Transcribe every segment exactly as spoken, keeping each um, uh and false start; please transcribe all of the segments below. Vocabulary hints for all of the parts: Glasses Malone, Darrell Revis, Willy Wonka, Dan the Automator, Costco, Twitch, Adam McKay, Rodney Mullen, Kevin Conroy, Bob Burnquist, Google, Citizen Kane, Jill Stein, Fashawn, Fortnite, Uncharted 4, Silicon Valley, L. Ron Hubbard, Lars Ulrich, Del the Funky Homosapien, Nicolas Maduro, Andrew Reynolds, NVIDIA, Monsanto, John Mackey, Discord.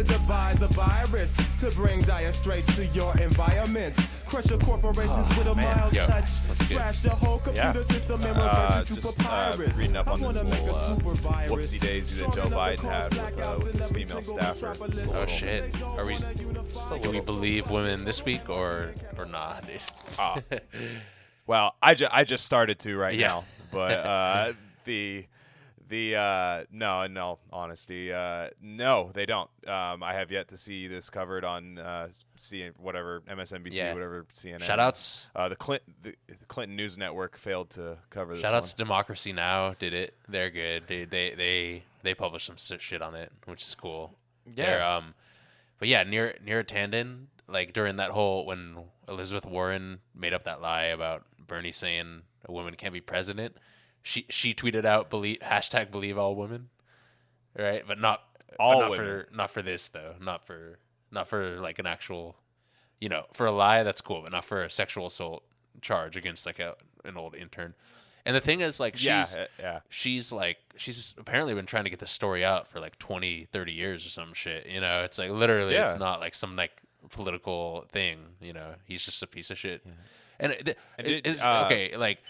to devise a virus to bring dire straits to your environment. Crush your corporations oh, with a man. mild Yo, touch. Trash the whole computer yeah. system and uh, revert you to papyrus. Uh, reading up on this little uh, whoopsie daisy that Joe Biden had with, uh, with his female staffer. Oh shit! Are we still? Can we believe women this week or or not? Ah. Well, I, ju- I just started to right yeah. now, but uh, the the uh, no, in all honesty, uh, no, they don't. Um, I have yet to see this covered on uh, C- whatever M S N B C, yeah. whatever C N N. Shoutouts. Uh, the Clinton the Clinton News Network failed to cover this. Shoutouts to Democracy Now did it. They're good. They they they, they published some shit on it, which is cool. Yeah. They're, um, but yeah, near near Tandon, like during that whole when Elizabeth Warren made up that lie about Bernie saying a woman can't be president, she she tweeted out believe, hashtag believe all women, right? But not all but not women. For, not for this though. Not for not for like an actual, you know, for a lie that's cool, but not for a sexual assault charge against like a, an old intern. And the thing is, like, she's yeah, yeah. she's like she's apparently been trying to get this story out for like twenty, thirty years or some shit. You know, it's like literally, yeah. it's not like some like political thing. You know, he's just a piece of shit. Yeah. And it, it is uh, okay. Like,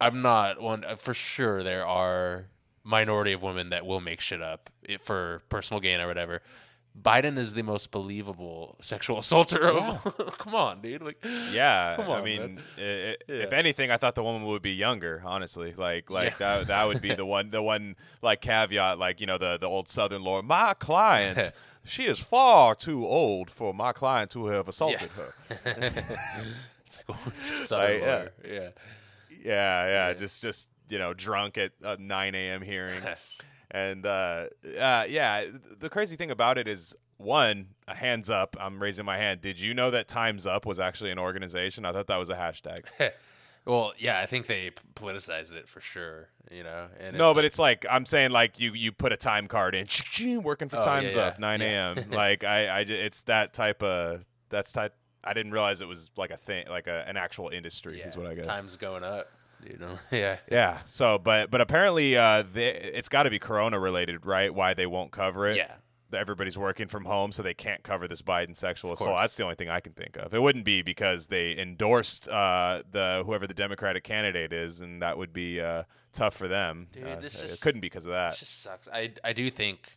I'm not one for sure. There are minority of women that will make shit up for personal gain or whatever. Biden is the most believable sexual assaulter. Yeah. Come on, dude. Like, yeah. Come on, I mean, it, it, yeah. if anything, I thought the woman would be younger. Honestly, like, like yeah. that that would be the one. The one like caveat, like you know, the the old Southern lore. My client. She is far too old for my client to have assaulted yeah. her. It's like, oh, it's like yeah. yeah, yeah, yeah, yeah. Just, just you know, drunk at a nine a.m. hearing, and uh, uh, yeah. The crazy thing about it is, one, a hands up. I'm raising my hand. Did you know that Time's Up was actually an organization? I thought that was a hashtag. Well, yeah, I think they politicized it for sure, you know. And no, it's but like, it's like I'm saying, like you, you put a time card in, working for oh, Time's yeah, yeah. Up, nine a.m. Yeah. like I, I, it's that type of that's type. I didn't realize it was like a thing, like a, an actual industry yeah. is what I guess. Time's going up, you know. yeah, yeah. So, but but apparently, uh, they, it's got to be corona related, right? Why they won't cover it? Yeah. Everybody's working from home, so they can't cover this Biden sexual assault. That's the only thing I can think of. It wouldn't be because they endorsed uh, the whoever the Democratic candidate is, and that would be uh, tough for them. Dude, uh, this it just, couldn't be because of that. It just sucks. I, I do think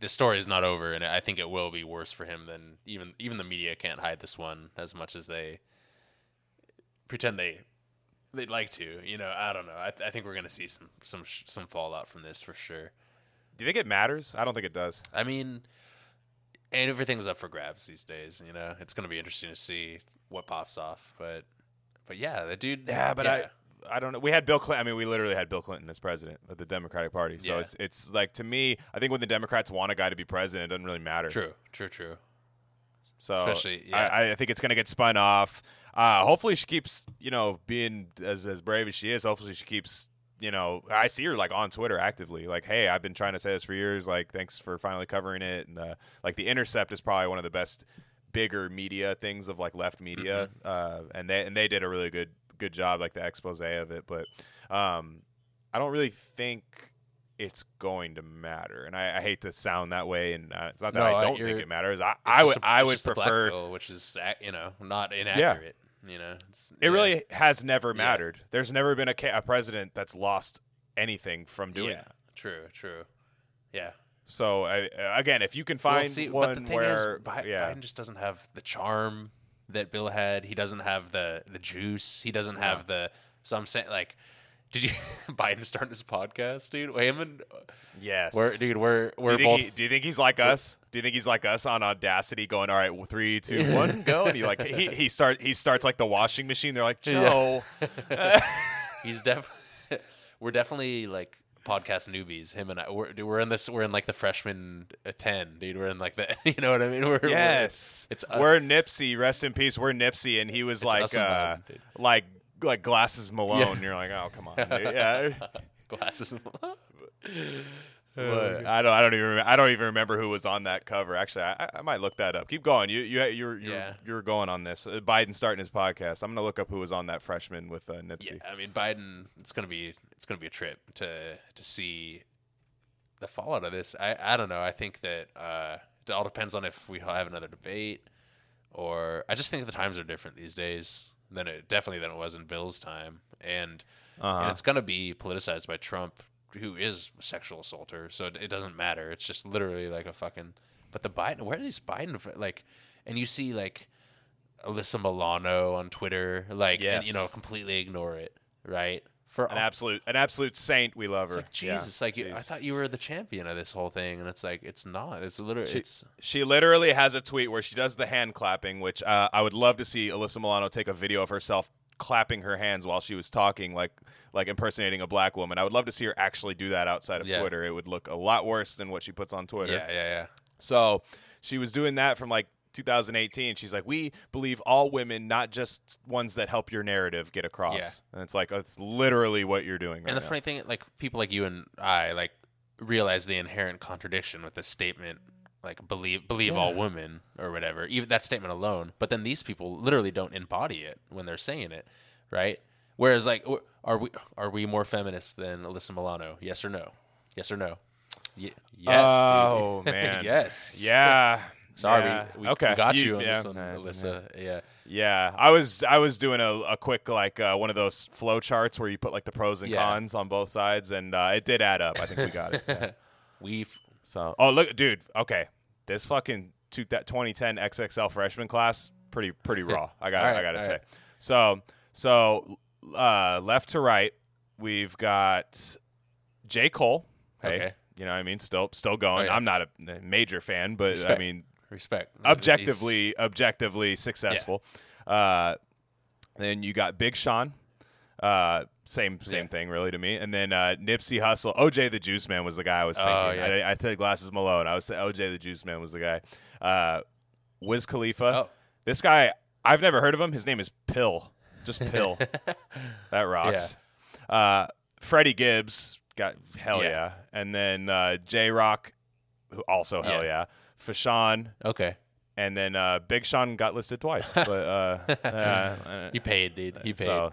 the story is not over, and I think it will be worse for him than even even the media can't hide this one as much as they pretend they they'd like to. You know, I don't know. I, I think we're gonna see some some some fallout from this for sure. Do you think it matters? I don't think it does. I mean, and everything's up for grabs these days. You know, it's going to be interesting to see what pops off. But, but yeah, the dude. Yeah, but yeah. I, I don't know. We had Bill Clinton. I mean, we literally had Bill Clinton as president of the Democratic Party. So yeah. it's, it's like to me, I think when the Democrats want a guy to be president, it doesn't really matter. True, true, true. So especially, yeah. I, I think it's going to get spun off. Uh, hopefully, she keeps, you know, being as as brave as she is. Hopefully, she keeps. You know, I see her like on Twitter actively, like, "Hey, I've been trying to say this for years. Like, thanks for finally covering it." And uh, like, The Intercept is probably one of the best, bigger media things of like left media, mm-hmm. uh, and they and they did a really good good job, like the expose of it. But um, I don't really think it's going to matter, and I, I hate to sound that way. And uh, it's not that no, I don't think it matters. I, I would a, I would prefer, bill, which is you know not inaccurate. Yeah. You know, it's, it yeah. really has never mattered. Yeah. There's never been a, ca- a president that's lost anything from doing yeah. that. True, true. Yeah. So I, again, if you can find we'll see, one but the thing where is, Biden, yeah. Biden just doesn't have the charm that Bill had. He doesn't have the, the juice. He doesn't have yeah. the. So I'm saying, like, did you Biden start this podcast, dude? Wayman, yes, we're, dude. We're we're do both. He, do you think he's like us? Do you think he's like us on Audacity, going, "All right, well, three, two, one, go"? And he like he he start he starts like the washing machine. They're like, Joe. Yeah. he's definitely. We're definitely like podcast newbies. Him and I. We're dude, we're in this. We're in like the freshman uh, ten, dude. We're in like the. You know what I mean? We're, yes, we're, it's uh, we're Nipsey. Rest in peace. We're Nipsey, and he was like awesome, uh, man, like. Like Glasses Malone, yeah. and you're like, oh come on, dude. Yeah, Glasses Malone. But I don't, I don't even, remember, I don't even remember who was on that cover. Actually, I, I might look that up. Keep going. You, you, you're, you're, yeah. you're going on this. Biden starting his podcast. I'm gonna look up who was on that freshman with uh, Nipsey. Yeah, I mean Biden. It's gonna be, it's gonna be a trip to to see the fallout of this. I, I don't know. I think that uh, it all depends on if we have another debate, or I just think the times are different these days than it definitely than it was in Bill's time, and, uh-huh. and it's gonna be politicized by Trump, who is a sexual assaulter. So it, it doesn't matter. It's just literally like a fucking. But the Biden, where are these Biden like? And you see like Alyssa Milano on Twitter, like yes. and, you know, completely ignore it, right? For an all, absolute, an absolute saint. We love her. Like, Jesus, yeah. like Jeez. I thought you were the champion of this whole thing, and it's like it's not. It's literally. She, it's she literally has a tweet where she does the hand clapping, which uh, I would love to see Alyssa Milano take a video of herself clapping her hands while she was talking, like like impersonating a black woman. I would love to see her actually do that outside of yeah. Twitter. It would look a lot worse than what she puts on Twitter. Yeah, yeah, yeah. So she was doing that from like two thousand eighteen. She's like, we believe all women, not just ones that help your narrative get across. Yeah. And it's like, that's literally what you're doing right now. And the funny thing, like people like you and I like realize the inherent contradiction with this statement, like believe believe yeah. all women or whatever, even that statement alone. But then these people literally don't embody it when they're saying it, right? Whereas like, are we are we more feminist than Alyssa Milano? Yes or no? Yes or no? Y- yes. Oh, dude. Man. Yes. Yeah. Sorry, yeah. we, we, okay. we got you, you on yeah. this one, Alyssa. Yeah. yeah, yeah. I was I was doing a, a quick like uh, one of those flow charts where you put like the pros and yeah. cons on both sides, and uh, it did add up. I think we got it. Yeah. We've so oh look, dude. Okay, this fucking two, that twenty ten X X L freshman class pretty pretty raw. I got right, I got to say. Right. So so uh, left to right, we've got J. Cole. Hey, okay. You know what I mean? Still still going. Oh, yeah. I'm not a major fan, but Respect. I mean. Respect. Objectively, He's, objectively successful. Yeah. Uh, then you got Big Sean. Uh, same same yeah. thing, really, to me. And then uh, Nipsey Hussle. O J the Juice Man was the guy I was thinking. Oh, yeah. I, I said Glasses Malone. I was th- O J the Juice Man was the guy. Uh, Wiz Khalifa. Oh. This guy, I've never heard of him. His name is Pill. Just Pill. That rocks. Yeah. Uh, Freddie Gibbs. Got, hell yeah. yeah. And then uh, J-Rock, who also hell yeah. yeah. Fashawn. Okay. And then uh, Big Sean got listed twice. But uh, uh, he paid, dude. He paid. So,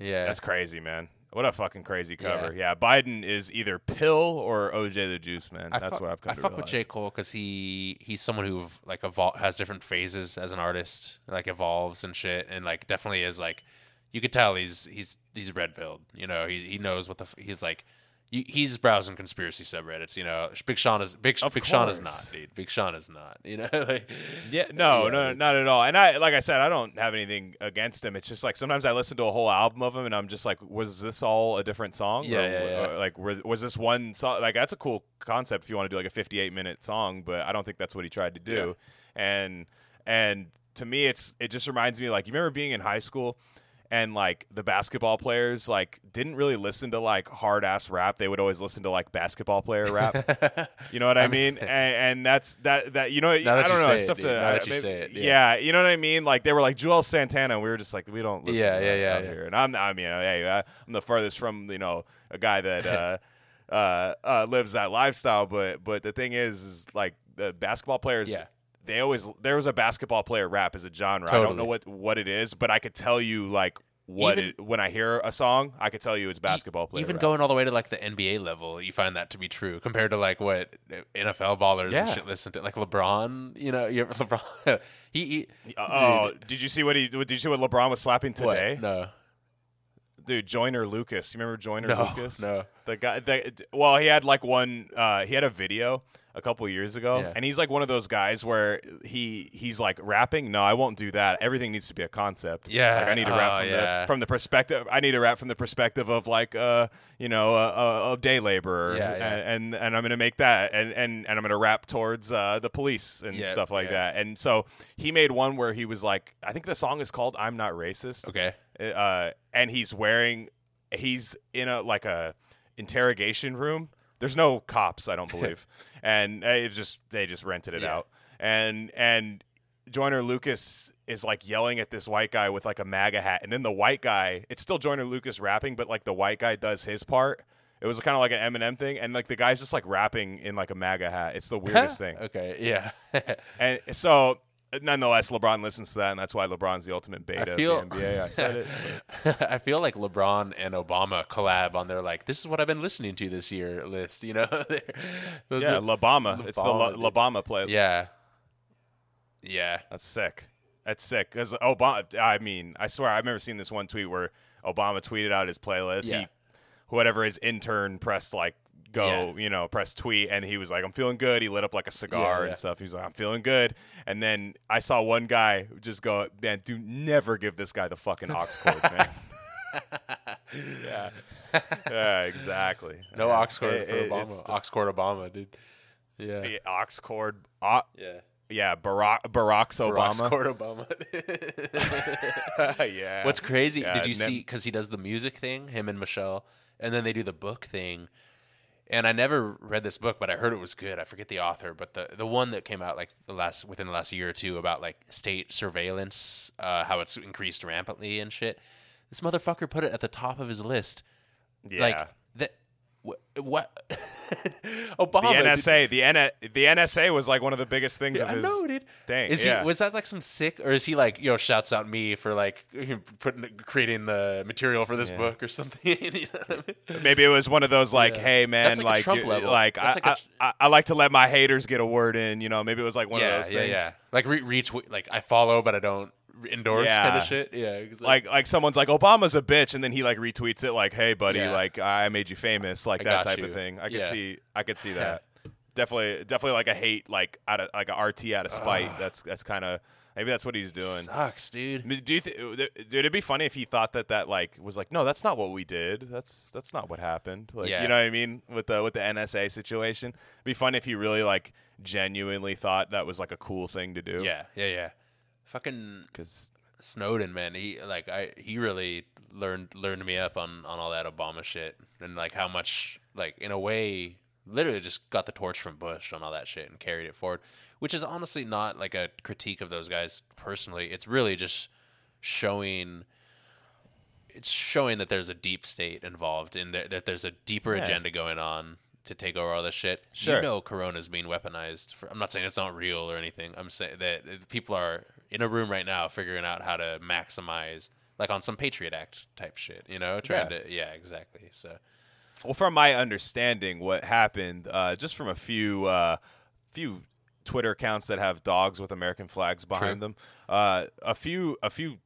yeah. That's crazy, man. What a fucking crazy cover. Yeah. yeah. Biden is either Pill or O J the Juice Man. I that's fuck, what I've come I to fuck realize. With J. Cole because he he's someone who like evol- has different phases as an artist, like evolves and shit, and like definitely is like you could tell he's he's he's red-pilled. You know, he he knows what the f- he's like. He's browsing conspiracy subreddits, you know. Big Sean is Big, Big Sean is not, dude. Big Sean is not, you know. like, yeah, no, yeah. no, not at all. And I, like I said, I don't have anything against him. It's just like sometimes I listen to a whole album of him, and I'm just like, was this all a different song? Yeah, or, yeah, yeah. Or like, were, was this one song? Like, that's a cool concept if you want to do like a fifty-eight minute song, but I don't think that's what he tried to do. Yeah. And and to me, it's it just reminds me like you remember being in high school. And, like, the basketball players, like, didn't really listen to, like, hard-ass rap. They would always listen to, like, basketball player rap. You know what I, I mean? mean? And, and that's that, – that you know, I don't know. It's stuff to – yeah, you know what I mean? Like, they were like, Joel Santana, and we were just like, we don't listen yeah, to yeah, that yeah, out yeah. here. And I'm, I mean, hey, I'm the furthest from, you know, a guy that uh, uh, uh, lives that lifestyle. But, but the thing is, is, like, the basketball players yeah. – They always there was a basketball player rap as a genre. Totally. I don't know what, what it is, but I could tell you like what even, it, when I hear a song, I could tell you it's basketball player. Even rap. Going all the way to like the N B A level, you find that to be true compared to like what N F L ballers yeah. and shit listen to, like LeBron. You know, you ever, LeBron. he, he oh, dude. Did you see what he did? You see what LeBron was slapping today? What? No. Dude, Joyner Lucas. You remember Joyner no, Lucas? No. The guy that well, he had like one uh, he had a video a couple years ago yeah. and he's like one of those guys where he he's like rapping, no, I won't do that. Everything needs to be a concept. Yeah. Like I need to oh, rap from yeah. the from the perspective I need to rap from the perspective of like uh, you know, a, a day laborer yeah, yeah. And, and and I'm going to make that and, and, and I'm going to rap towards uh, the police and yep, stuff like yeah. that. And so he made one where he was like I think the song is called I'm Not Racist. Okay. Uh, and he's wearing, he's in a like a interrogation room. There's no cops, I don't believe, and it just they just rented it yeah. out. And and Joyner Lucas is like yelling at this white guy with like a MAGA hat, and then the white guy, it's still Joyner Lucas rapping, but like the white guy does his part. It was kind of like an Eminem thing, and like the guy's just like rapping in like a MAGA hat. It's the weirdest thing. Okay, yeah, and so. nonetheless, LeBron listens to that, and that's why LeBron's the ultimate beta feel, of the N B A. I said it. I feel like LeBron and Obama collab on their, like, this is what I've been listening to this year list, you know? Those yeah, LeBama. It's the LeBama playlist. Yeah. Yeah. That's sick. That's sick. Because Obama, I mean, I swear, I remember seeing this one tweet where Obama tweeted out his playlist. Yeah. He, whatever his intern pressed, like, go, yeah. you know, press tweet, and he was like, I'm feeling good. He lit up like a cigar yeah, yeah. and stuff. He was like, I'm feeling good. And then I saw one guy just go, man, do never give this guy the fucking aux cord, man. yeah. yeah, exactly. No yeah. aux cord it, for it, Obama. The, aux cord Obama, dude. Yeah. It, aux cord. Aux, yeah. Yeah, Barack, Barack's Obama. Barack's Court Obama. yeah. What's crazy, yeah, did you see, because he does the music thing, him and Michelle, and then they do the book thing. And I never read this book, but I heard it was good. I forget the author, but the, the one that came out like the last within the last year or two about like state surveillance, uh, how it's increased rampantly and shit. This motherfucker put it at the top of his list. Yeah. Like, that. What? what? Obama. The N S A. The, N- the N S A was like one of the biggest things yeah, of his. I know, dude. Dang. Is yeah. he, was that like some sick, or is he like, yo, shouts out me for like putting, creating the material for this yeah. book or something? You know what I mean? Maybe it was one of those like, yeah. hey man, that's like, like, a Trump you, level. like, I, like a, I, I, I like to let my haters get a word in. You know, maybe it was like one yeah, of those yeah, things. Yeah, like re- retweet, like I follow, but I don't. endorse yeah. kind of shit yeah exactly. like like someone's like Obama's a bitch, and then he like retweets it like, hey buddy, yeah. like I made you famous, like I that type you. of thing. I could yeah. see I could see that definitely definitely like a hate, like out of like a R T out of spite. Ugh. that's that's kind of maybe that's what he's doing. Sucks, dude. Do you th- dude, it'd be funny if he thought that that like was like, no, that's not what we did, that's that's not what happened, like yeah. you know what I mean, with the with the N S A situation. It'd be funny if he really like genuinely thought that was like a cool thing to do. yeah yeah yeah Fucking cause Snowden, man, he like I he really learned learned me up on, on all that Obama shit, and like how much, like in a way, literally just got the torch from Bush on all that shit and carried it forward, which is honestly not like a critique of those guys personally. It's really just showing, it's showing that there's a deep state involved in there, that there's a deeper yeah. agenda going on to take over all this shit. Sure. You know, Corona's being weaponized. For, I'm not saying it's not real or anything. I'm saying that people are in a room right now figuring out how to maximize, like on some Patriot Act type shit, you know, trying yeah. to, yeah, exactly. So, well, from my understanding, what happened, uh, just from a few, uh, few Twitter accounts that have dogs with American flags behind True. them, uh, a few, a few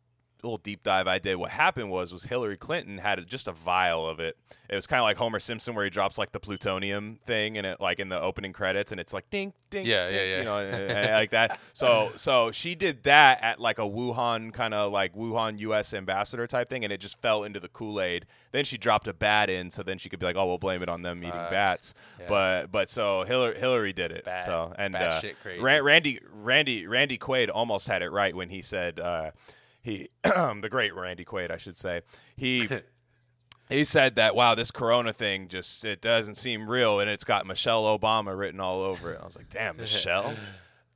little deep dive I did. What happened was, was Hillary Clinton had just a vial of it. It was kind of like Homer Simpson where he drops like the plutonium thing and it like in the opening credits, and it's like ding, ding, yeah, ding, yeah, yeah, you know, and, and like that. So, so she did that at like a Wuhan kind of like Wuhan U S ambassador type thing, and it just fell into the Kool-Aid. Then she dropped a bat in, so then she could be like, oh, we'll blame it on them eating uh, bats. Yeah. But, but so Hillary, Hillary did it. Bad, so and uh, shit crazy. Ra- Randy, Randy, Randy Quaid almost had it right when he said. Uh, He, the great Randy Quaid, I should say, he he said that, wow, this Corona thing just, it doesn't seem real, and it's got Michelle Obama written all over it. I was like, damn, Michelle?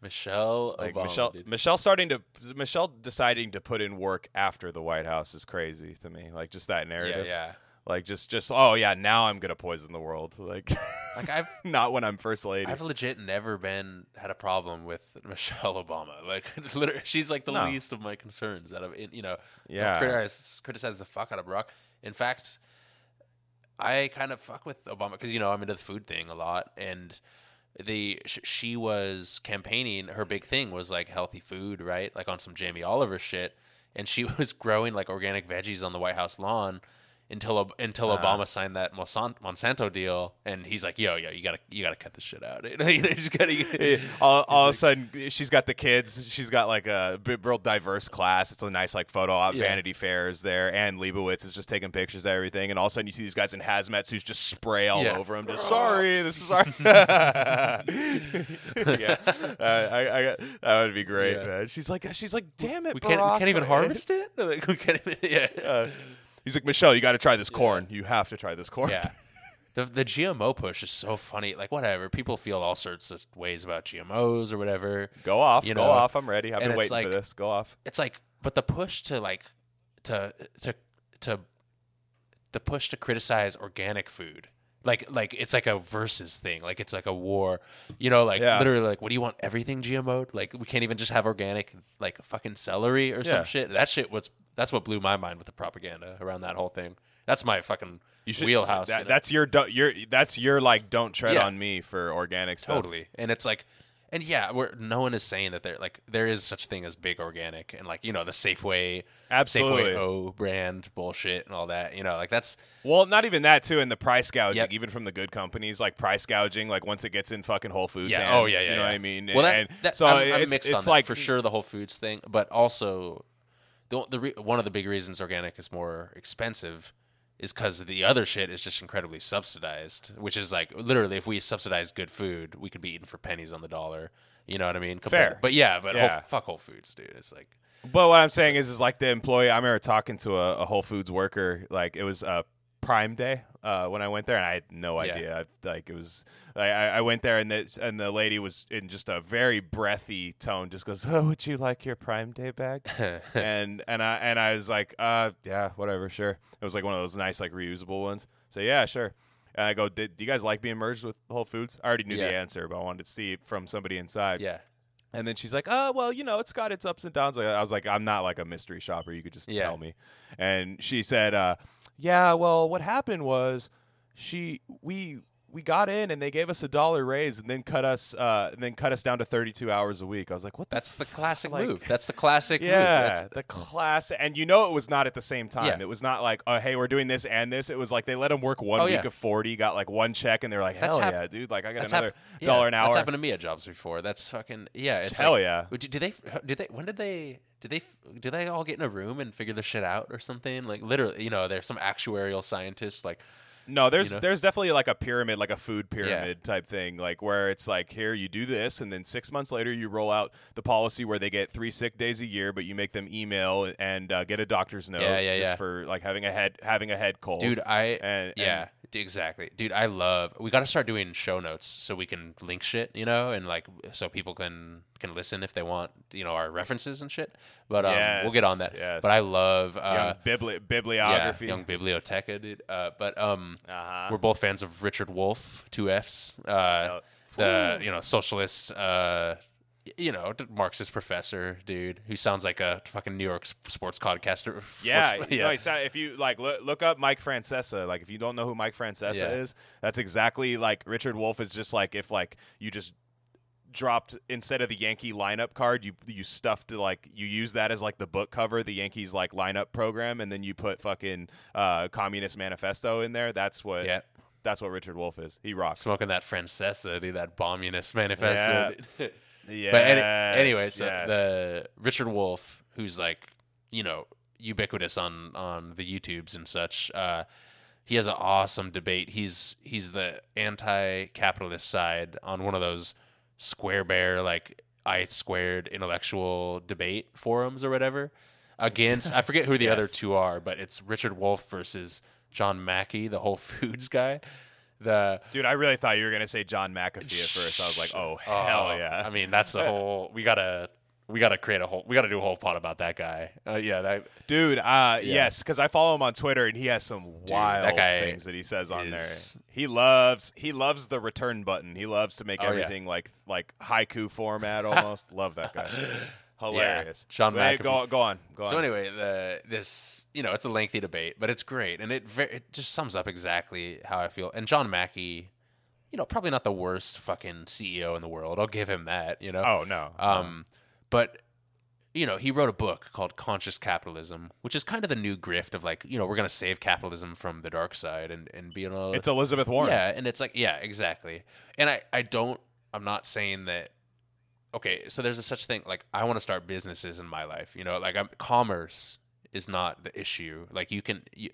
Michelle like Obama. Michelle, Michelle starting to, Michelle deciding to put in work after the White House is crazy to me. Like, just that narrative. Yeah, yeah. Like, just, just oh, yeah, now I'm going to poison the world. Like, like I've not when I'm first lady. I've legit never been, had a problem with Michelle Obama. Like, literally, she's, like, the no. least of my concerns out of, you know, yeah. criticize, criticize the fuck out of Barack. In fact, I kind of fuck with Obama because, you know, I'm into the food thing a lot. And the sh- she was campaigning. Her big thing was, like, healthy food, right? Like, on some Jamie Oliver shit. And she was growing, like, organic veggies on the White House lawn. Until until uh, Obama signed that Monsanto deal, and he's like, "Yo, yo, you gotta you gotta cut this shit out." you know, you gotta, you, all all like, of a sudden, she's got the kids. She's got like a real diverse class. It's a nice like photo op. Yeah. Vanity Fair is there, and Leibowitz is just taking pictures of everything. And all of a sudden, you see these guys in hazmat suits just spray all yeah. over them. Just sorry, this is our. yeah, uh, I, I got, that would be great. Yeah. Man. She's like, she's like, damn it, we, Barack, can't, we can't even harvest it. Like, we can't even, yeah. Uh, He's like, Michelle, you got to try this corn. Yeah. You have to try this corn. Yeah. The the G M O push is so funny. Like, whatever. People feel all sorts of ways about G M Os or whatever. Go off. You go know? off. I'm ready. I've and been waiting like, for this. Go off. It's like, but the push to, like, to, to, to, the push to criticize organic food. Like, like it's like a versus thing. Like, it's like a war, you know, like yeah. literally like, what do you want? Everything G M O'd? Like, we can't even just have organic, like fucking celery or yeah. some shit. That shit was, that's what blew my mind with the propaganda around that whole thing. That's my fucking you should, wheelhouse. That, you know? That's your, do, your, that's your like, don't tread yeah. on me for organic stuff. Totally. And it's like, and yeah, we're, no one is saying that there, like, there is such thing as big organic and like, you know, the Safeway, Absolutely. Safeway O brand bullshit and all that, you know, like that's. Well, not even that too. And the price gouging, yep. even from the good companies, like price gouging, like once it gets in fucking Whole Foods. Yeah. Hands, oh yeah. yeah you yeah. know what I mean? Well, and, that, that, so I'm, I'm it's, mixed it's on like, that. For sure the Whole Foods thing, but also the, the re- one of the big reasons organic is more expensive is because the other shit is just incredibly subsidized, which is like literally if we subsidized good food, we could be eating for pennies on the dollar. You know what I mean? Compar- Fair. But yeah, but yeah. Whole, fuck Whole Foods, dude. It's like. But what I'm saying like, is, is like the employee, I remember talking to a, a Whole Foods worker, like it was a uh, Prime Day uh, when I went there, and I had no idea. Yeah. I, like it was, I, I went there, and the and the lady was in just a very breathy tone, just goes, "Oh, would you like your Prime Day bag?" and and I and I was like, "Uh, yeah, whatever, sure." It was like one of those nice like reusable ones. So yeah, sure. And I go, "Did do you guys like being merged with Whole Foods?" I already knew yeah. the answer, but I wanted to see it from somebody inside. Yeah. And then she's like, "Oh, well, you know, it's got its ups and downs." Like I was like, "I'm not like a mystery shopper. You could just yeah. tell me." And she said, uh, "Yeah, well, what happened was, she we we got in and they gave us a dollar raise and then cut us uh, and then cut us down to thirty-two hours a week." I was like, "What?" The That's f-? the classic like, move. That's the classic. Yeah, move. That's the class. And you know, it was not at the same time. Yeah. It was not like, "Oh, hey, we're doing this and this." It was like they let them work one oh, week yeah. of forty, got like one check, and they were like, "Hell hap- yeah, dude! Like I got that's another hap- dollar yeah, an hour." That's happened to me at jobs before. That's fucking yeah. It's Hell like, yeah. Did they? Did they? When did they? Did they did they all get in a room and figure this shit out or something? Like literally, you know, there's some actuarial scientists like. No, there's you know? there's definitely like a pyramid, like a food pyramid yeah. type thing, like where it's like, here you do this, and then six months later you roll out the policy where they get three sick days a year, but you make them email and uh, get a doctor's note yeah, yeah, just yeah. for like having a head having a head cold. Dude, I and, yeah, and, exactly, dude. I love. We got to start doing show notes so we can link shit, you know, and like so people can can listen if they want, you know, our references and shit. But um, yes, we'll get on that. Yes. But I love uh, young bibli- bibliography, yeah, young biblioteca, dude. Uh, but um. Uh-huh. We're both fans of Richard Wolff, two F's, uh, the you know socialist, uh, you know Marxist professor dude who sounds like a fucking New York sports podcaster. Yeah, sports, yeah. No, if you like look, look up Mike Francesa, like if you don't know who Mike Francesa yeah. is, that's exactly like Richard Wolff is just like if like you just. Dropped instead of the Yankee lineup card, you you stuffed like you use that as like the book cover, the Yankees like lineup program, and then you put fucking uh, Communist Manifesto in there. That's what yeah. that's what Richard Wolff is. He rocks. Smoking that Francesa, dude, that Communist Manifesto. Yeah. yes, but any, anyway, so yes. the Richard Wolff, who's like you know ubiquitous on on the YouTubes and such. Uh, He has an awesome debate. He's he's the anti-capitalist side on one of those. Square bear like I squared intellectual debate forums or whatever against I forget who the yes. other two are, but it's Richard Wolff versus John Mackey, the Whole Foods guy. The dude, I really thought you were gonna say John McAfee at first. I was like, oh, oh hell yeah. I mean, that's the whole we gotta. We gotta create a whole. We gotta do a whole pod about that guy. Uh, yeah, that dude. Uh, yeah. Yes, because I follow him on Twitter, and he has some dude, wild that guy things that he says on there. He loves. He loves the return button. He loves to make oh, everything yeah. like like haiku format almost. Love that guy. Hilarious. Yeah. Sean McAfee. Go, go on. Go on. So anyway, the this you know it's a lengthy debate, but it's great, and it ver- it just sums up exactly how I feel. And John Mackey. You know, probably not the worst fucking C E O in the world. I'll give him that. You know. Oh no. Um. No. But, you know, he wrote a book called Conscious Capitalism, which is kind of the new grift of like, you know, we're going to save capitalism from the dark side and, and be able to... It's Elizabeth Warren. Yeah, and it's like, yeah, exactly. And I, I don't, I'm not saying that, okay, so there's a such thing, like I want to start businesses in my life, you know, like I'm, commerce is not the issue. Like you can, you,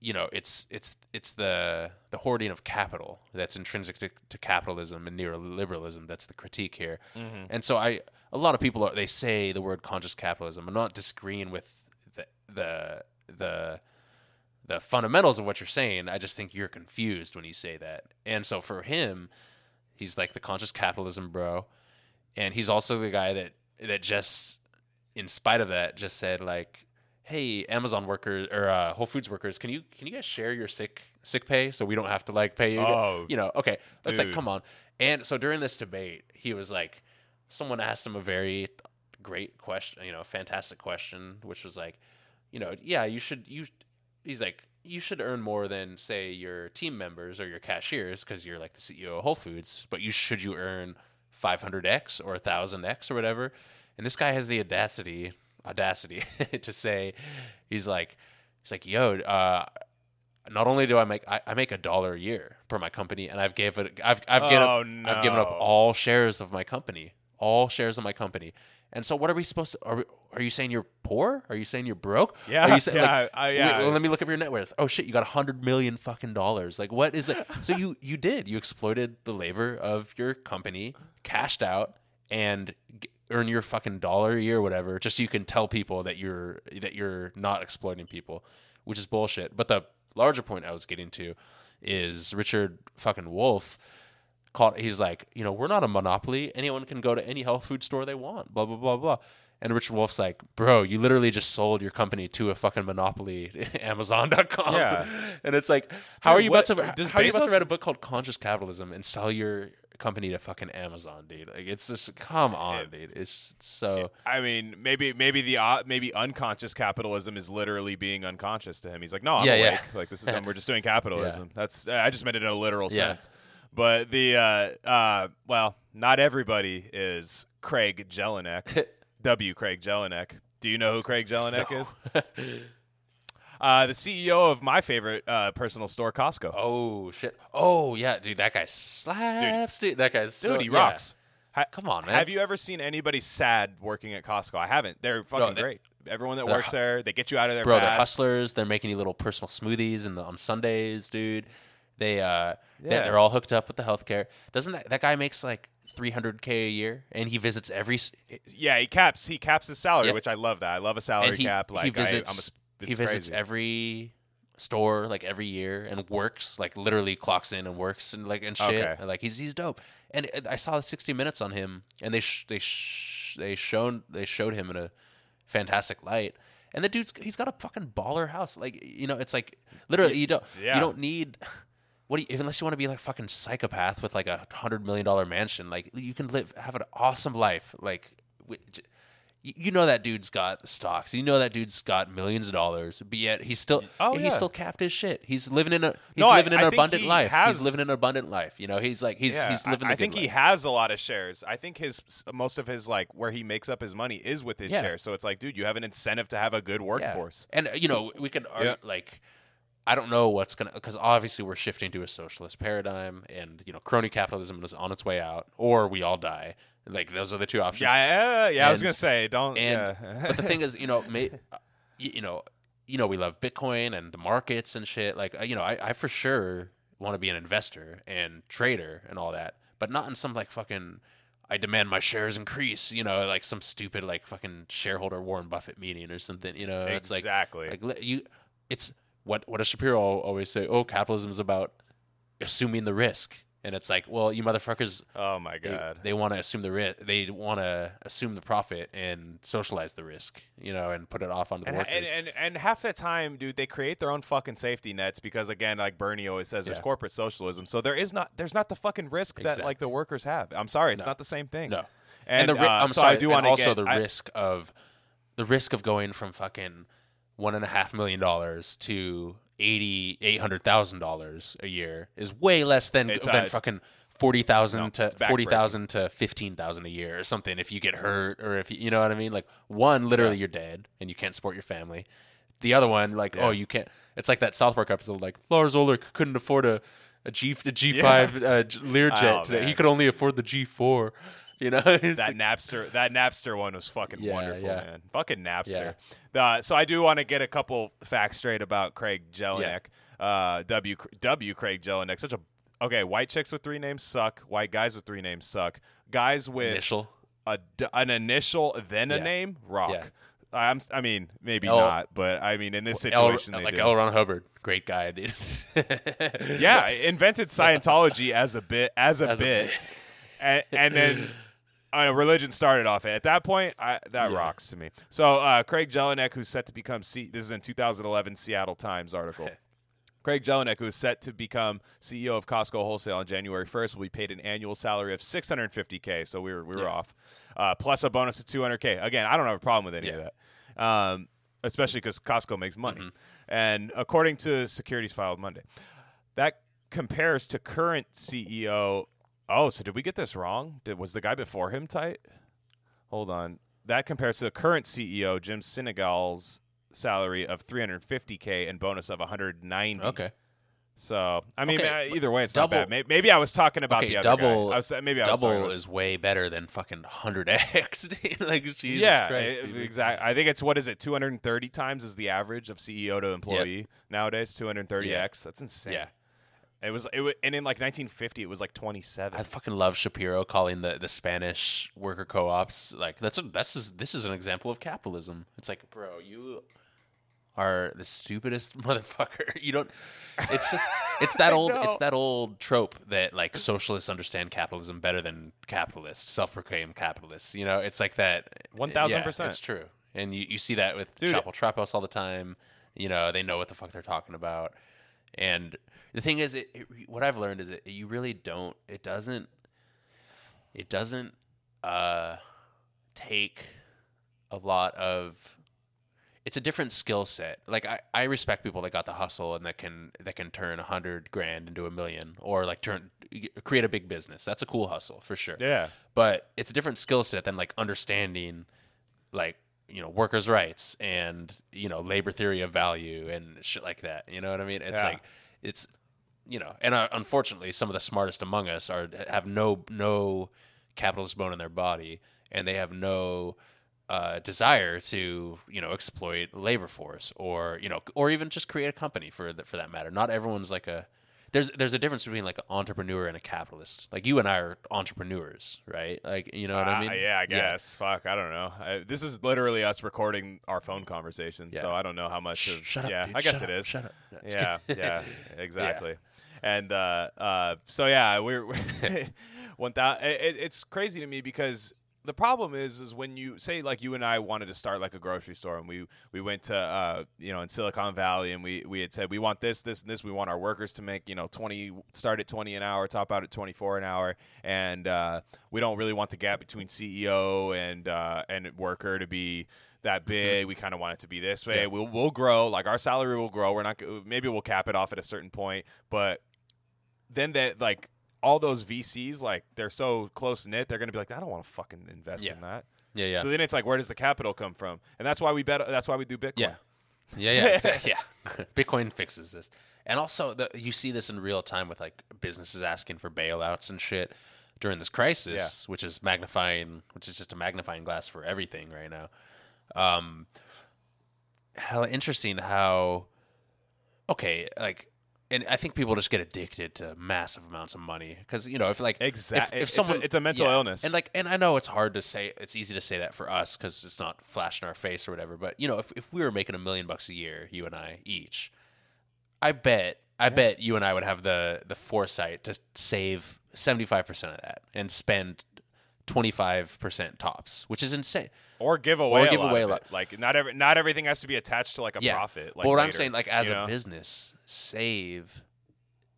you know, it's it's it's the, the hoarding of capital that's intrinsic to, to capitalism and neoliberalism. That's the critique here. Mm-hmm. And so I... A lot of people are. They say the word conscious capitalism. I'm not disagreeing with the the the the fundamentals of what you're saying. I just think you're confused when you say that. And so for him, he's like the conscious capitalism bro, and he's also the guy that that just, in spite of that, just said like, hey, Amazon workers or uh, Whole Foods workers, can you can you guys share your sick sick pay so we don't have to like pay you? Oh, you know, okay. It's like, come on. And so during this debate, he was like, someone asked him a very great question, you know, fantastic question, which was like, you know, yeah, you should you. He's like, you should earn more than, say, your team members or your cashiers because you're like the C E O of Whole Foods, but you should you earn five hundred X or one thousand X or whatever? And this guy has the audacity audacity to say, he's like, he's like, yo, uh, not only do I make I, I make a dollar a year per my company, and I've gave it I've I've oh, given up, no. I've given up all shares of my company, all shares of my company. And so, what are we supposed to? Are we, are you saying you're poor? Are you saying you're broke? Yeah, are you say, yeah, like, uh, yeah. Wait, well, let me look up your net worth. Oh shit, you got a hundred million fucking dollars. Like, what is it? So you you did you exploited the labor of your company, cashed out, and g- earn your fucking dollar a year, or whatever, just so you can tell people that you're that you're not exploiting people, which is bullshit. But the larger point I was getting to is Richard fucking Wolff. Called, he's like, you know, we're not a monopoly. Anyone can go to any health food store they want, blah, blah, blah, blah. And Richard Wolff's like, bro, you literally just sold your company to a fucking monopoly, Amazon dot com. Yeah. And it's like, how, dude, are, you what, about to, how are you about to write a book called Conscious Capitalism and sell your company to fucking Amazon, dude? Like, it's just, come on, it, dude. It's so. I mean, maybe maybe the uh, maybe unconscious capitalism is literally being unconscious to him. He's like, no, I'm yeah, awake. Yeah. Like, this is, we're just doing capitalism. Yeah. That's, I just meant it in a literal yeah. sense. But the, uh, uh, well, not everybody is Craig Jelinek, W. Craig Jelinek. Do you know who Craig Jelinek no. is? uh, the C E O of my favorite uh, personal store, Costco. Oh, shit. Oh, yeah, dude, that guy slaps. Dude, dude that guy's so, Dude, he yeah. rocks. Ha- Come on, man. Have you ever seen anybody sad working at Costco? I haven't. They're fucking no, they- great. Everyone that works there, they get you out of there fast. Bro, they're hustlers. They're making you little personal smoothies in the, on Sundays, dude. They uh, yeah. they, they're all hooked up with the healthcare. Doesn't that that guy makes like three hundred K a year, and he visits every? Yeah, he caps he caps his salary, yeah. which I love that. I love a salary and he, cap. Like he visits, I, I'm a, he visits every store like every year and works like literally clocks in and works and like and shit. Okay. And, like he's he's dope. And I saw the sixty minutes on him, and they sh- they sh- they shown they showed him in a fantastic light. And the dude's he's got a fucking baller house. Like you know, it's like literally you don't yeah. you don't need. What do you, unless you want to be like fucking psychopath with like a hundred million dollar mansion, like you can live, have an awesome life. Like, you know that dude's got stocks, you know that dude's got millions of dollars, but yet he's still oh, he's yeah. still capped his shit. He's living in a he's no, living I, an I abundant he life. Has, he's living an abundant life. You know, he's like he's yeah, he's living. I, I think life. He has a lot of shares. I think his most of his like where he makes up his money is with his yeah. shares. So it's like, dude, you have an incentive to have a good workforce. Yeah. And you know, we could argue, yeah. like. I don't know what's going to, because obviously we're shifting to a socialist paradigm and, you know, crony capitalism is on its way out or we all die. Like, those are the two options. Yeah, yeah, yeah. And, I was going to say, don't, and, yeah. But the thing is, you know, may, you know, you know, we love Bitcoin and the markets and shit. Like, you know, I, I for sure want to be an investor and trader and all that, but not in some like fucking, I demand my shares increase, you know, like some stupid like fucking shareholder Warren Buffett meeting or something, you know. It's exactly. Like, like you, it's, What what does Shapiro always say? Oh, capitalism is about assuming the risk, and it's like, well, you motherfuckers. Oh my god, they, they want to assume the risk. They want to assume the profit and socialize the risk, you know, and put it off on the and, workers. And, and and half the time, dude, they create their own fucking safety nets because, again, like Bernie always says, yeah. there's corporate socialism, so there is not there's not the fucking risk exactly. that like the workers have. I'm sorry, it's no. not the same thing. No, and, and the ri- uh, I'm so sorry. I do want also get, the I, risk of the risk of going from fucking. One and a half million dollars to eighty eight hundred thousand dollars a year is way less than uh, than fucking forty thousand no, to forty thousand to fifteen thousand a year or something. If you get hurt or if you, you know what I mean, like one literally yeah. you're dead and you can't support your family. The other one, like yeah. oh you can't. It's like that South Park episode, like Lars Ulrich couldn't afford a a G a G five yeah. uh, Learjet oh, today. Man. He could only afford the G four. You know that like, Napster, that Napster one was fucking yeah, wonderful, yeah. man. Fucking Napster. Yeah. Uh, so I do want to get a couple facts straight about Craig Jelinek. Yeah. Uh, w W Craig Jelinek. Such a okay. White chicks with three names suck. White guys with three names suck. Guys with initial. A, an initial then a yeah. name rock. Yeah. I'm, I mean, maybe L, not, but I mean, in this situation, L, they like do. L. Ron Hubbard, great guy, dude. yeah, invented Scientology as a bit, as a as bit, a bit. and, and then. I know, religion started off at that point. I, that yeah. rocks to me. So uh, Craig Jelinek, who's set to become C- – this is in two thousand eleven Seattle Times article. Craig Jelinek, who is set to become C E O of Costco Wholesale on January first, will be paid an annual salary of six hundred fifty thousand dollars. So we were we were yeah. off, uh, plus a bonus of two hundred thousand dollars. Again, I don't have a problem with any yeah. of that, um, especially because Costco makes money. Mm-hmm. And according to securities filed Monday, that compares to current C E O. Oh, so did we get this wrong? Did, was the guy before him tight? Hold on. That compares to the current C E O, Jim Sinegal's salary of three hundred fifty thousand and bonus of one hundred ninety thousand. Okay. So, I mean, okay. either way, it's double. Not bad. Maybe, maybe I was talking about okay, the other double, guy. I was, maybe I double was about, is way better than fucking one hundred X. Like, Jesus yeah, Christ. Yeah, exactly. I think it's, what is it, two hundred thirty times is the average of C E O to employee yep. nowadays, two hundred thirty X. Yeah. That's insane. Yeah. It was, it was, and in like nineteen fifty, it was like twenty-seven. I fucking love Shapiro calling the, the Spanish worker co-ops like that's a, that's just, this is an example of capitalism. It's like, bro, you are the stupidest motherfucker. You don't. It's just it's that old it's that old trope that like socialists understand capitalism better than capitalists, self-proclaimed capitalists. You know, it's like that. One thousand yeah, percent, it's true. And you, you see that with Chappell Trap House all the time. You know, they know what the fuck they're talking about. And the thing is, it, it, what I've learned is it, you really don't, it doesn't, it doesn't uh, take a lot of, it's a different skill set. Like I, I respect people that got the hustle and that can, that can turn a hundred grand into a million or like turn, create a big business. That's a cool hustle for sure. Yeah. But it's a different skill set than like understanding like, you know, workers' rights and, you know, labor theory of value and shit like that. You know what I mean? It's yeah. like, it's, you know, and uh, unfortunately some of the smartest among us are, have no, no capitalist bone in their body and they have no uh, desire to, you know, exploit labor force or, you know, or even just create a company for the, for that matter. Not everyone's like a, there's, there's a difference between like an entrepreneur and a capitalist. Like you and I are entrepreneurs, right? Like, you know what uh, I mean? Yeah, I guess. Yeah. Fuck. I don't know. I, this is literally us recording our phone conversation. Yeah. So I don't know how much. Shh, of, shut yeah, up. Dude, I guess up, it is. Shut up. No, yeah. Yeah. Exactly. Yeah. And, uh, uh, so yeah, we're, we're one thousand. It, it's crazy to me because the problem is, is when you say like you and I wanted to start like a grocery store and we, we went to, uh, you know, in Silicon Valley and we, we had said, we want this, this, and this. We want our workers to make, you know, twenty, start at twenty an hour, top out at twenty-four an hour. And, uh, we don't really want the gap between C E O and, uh, and worker to be that big. We kind of want it to be this way. Yeah. We'll, we'll grow, like our salary will grow. We're not, maybe we'll cap it off at a certain point, but then that like, all those V Cs, like, they're so close-knit, they're going to be like, I don't want to fucking invest yeah. in that. Yeah, yeah. So then it's like, where does the capital come from? And that's why we bet. That's why we do Bitcoin. Yeah, yeah, yeah. Exactly. yeah. Bitcoin fixes this. And also, the, you see this in real time with, like, businesses asking for bailouts and shit during this crisis, yeah. which is magnifying, which is just a magnifying glass for everything right now. Um, how interesting how, okay, like, and I think people just get addicted to massive amounts of money because, you know, if like exactly if, if someone it's a, it's a mental yeah, illness and like and I know it's hard to say, it's easy to say that for us because it's not flashing our face or whatever. But, you know, if, if we were making a million bucks a year, you and I each, I bet I yeah. bet you and I would have the the foresight to save seventy-five percent of that and spend twenty-five percent tops, which is insane. Or give away or give a, lot away a lot. Like not every not everything has to be attached to like a yeah. profit. Like, but what later, I'm saying, like as a know? business, save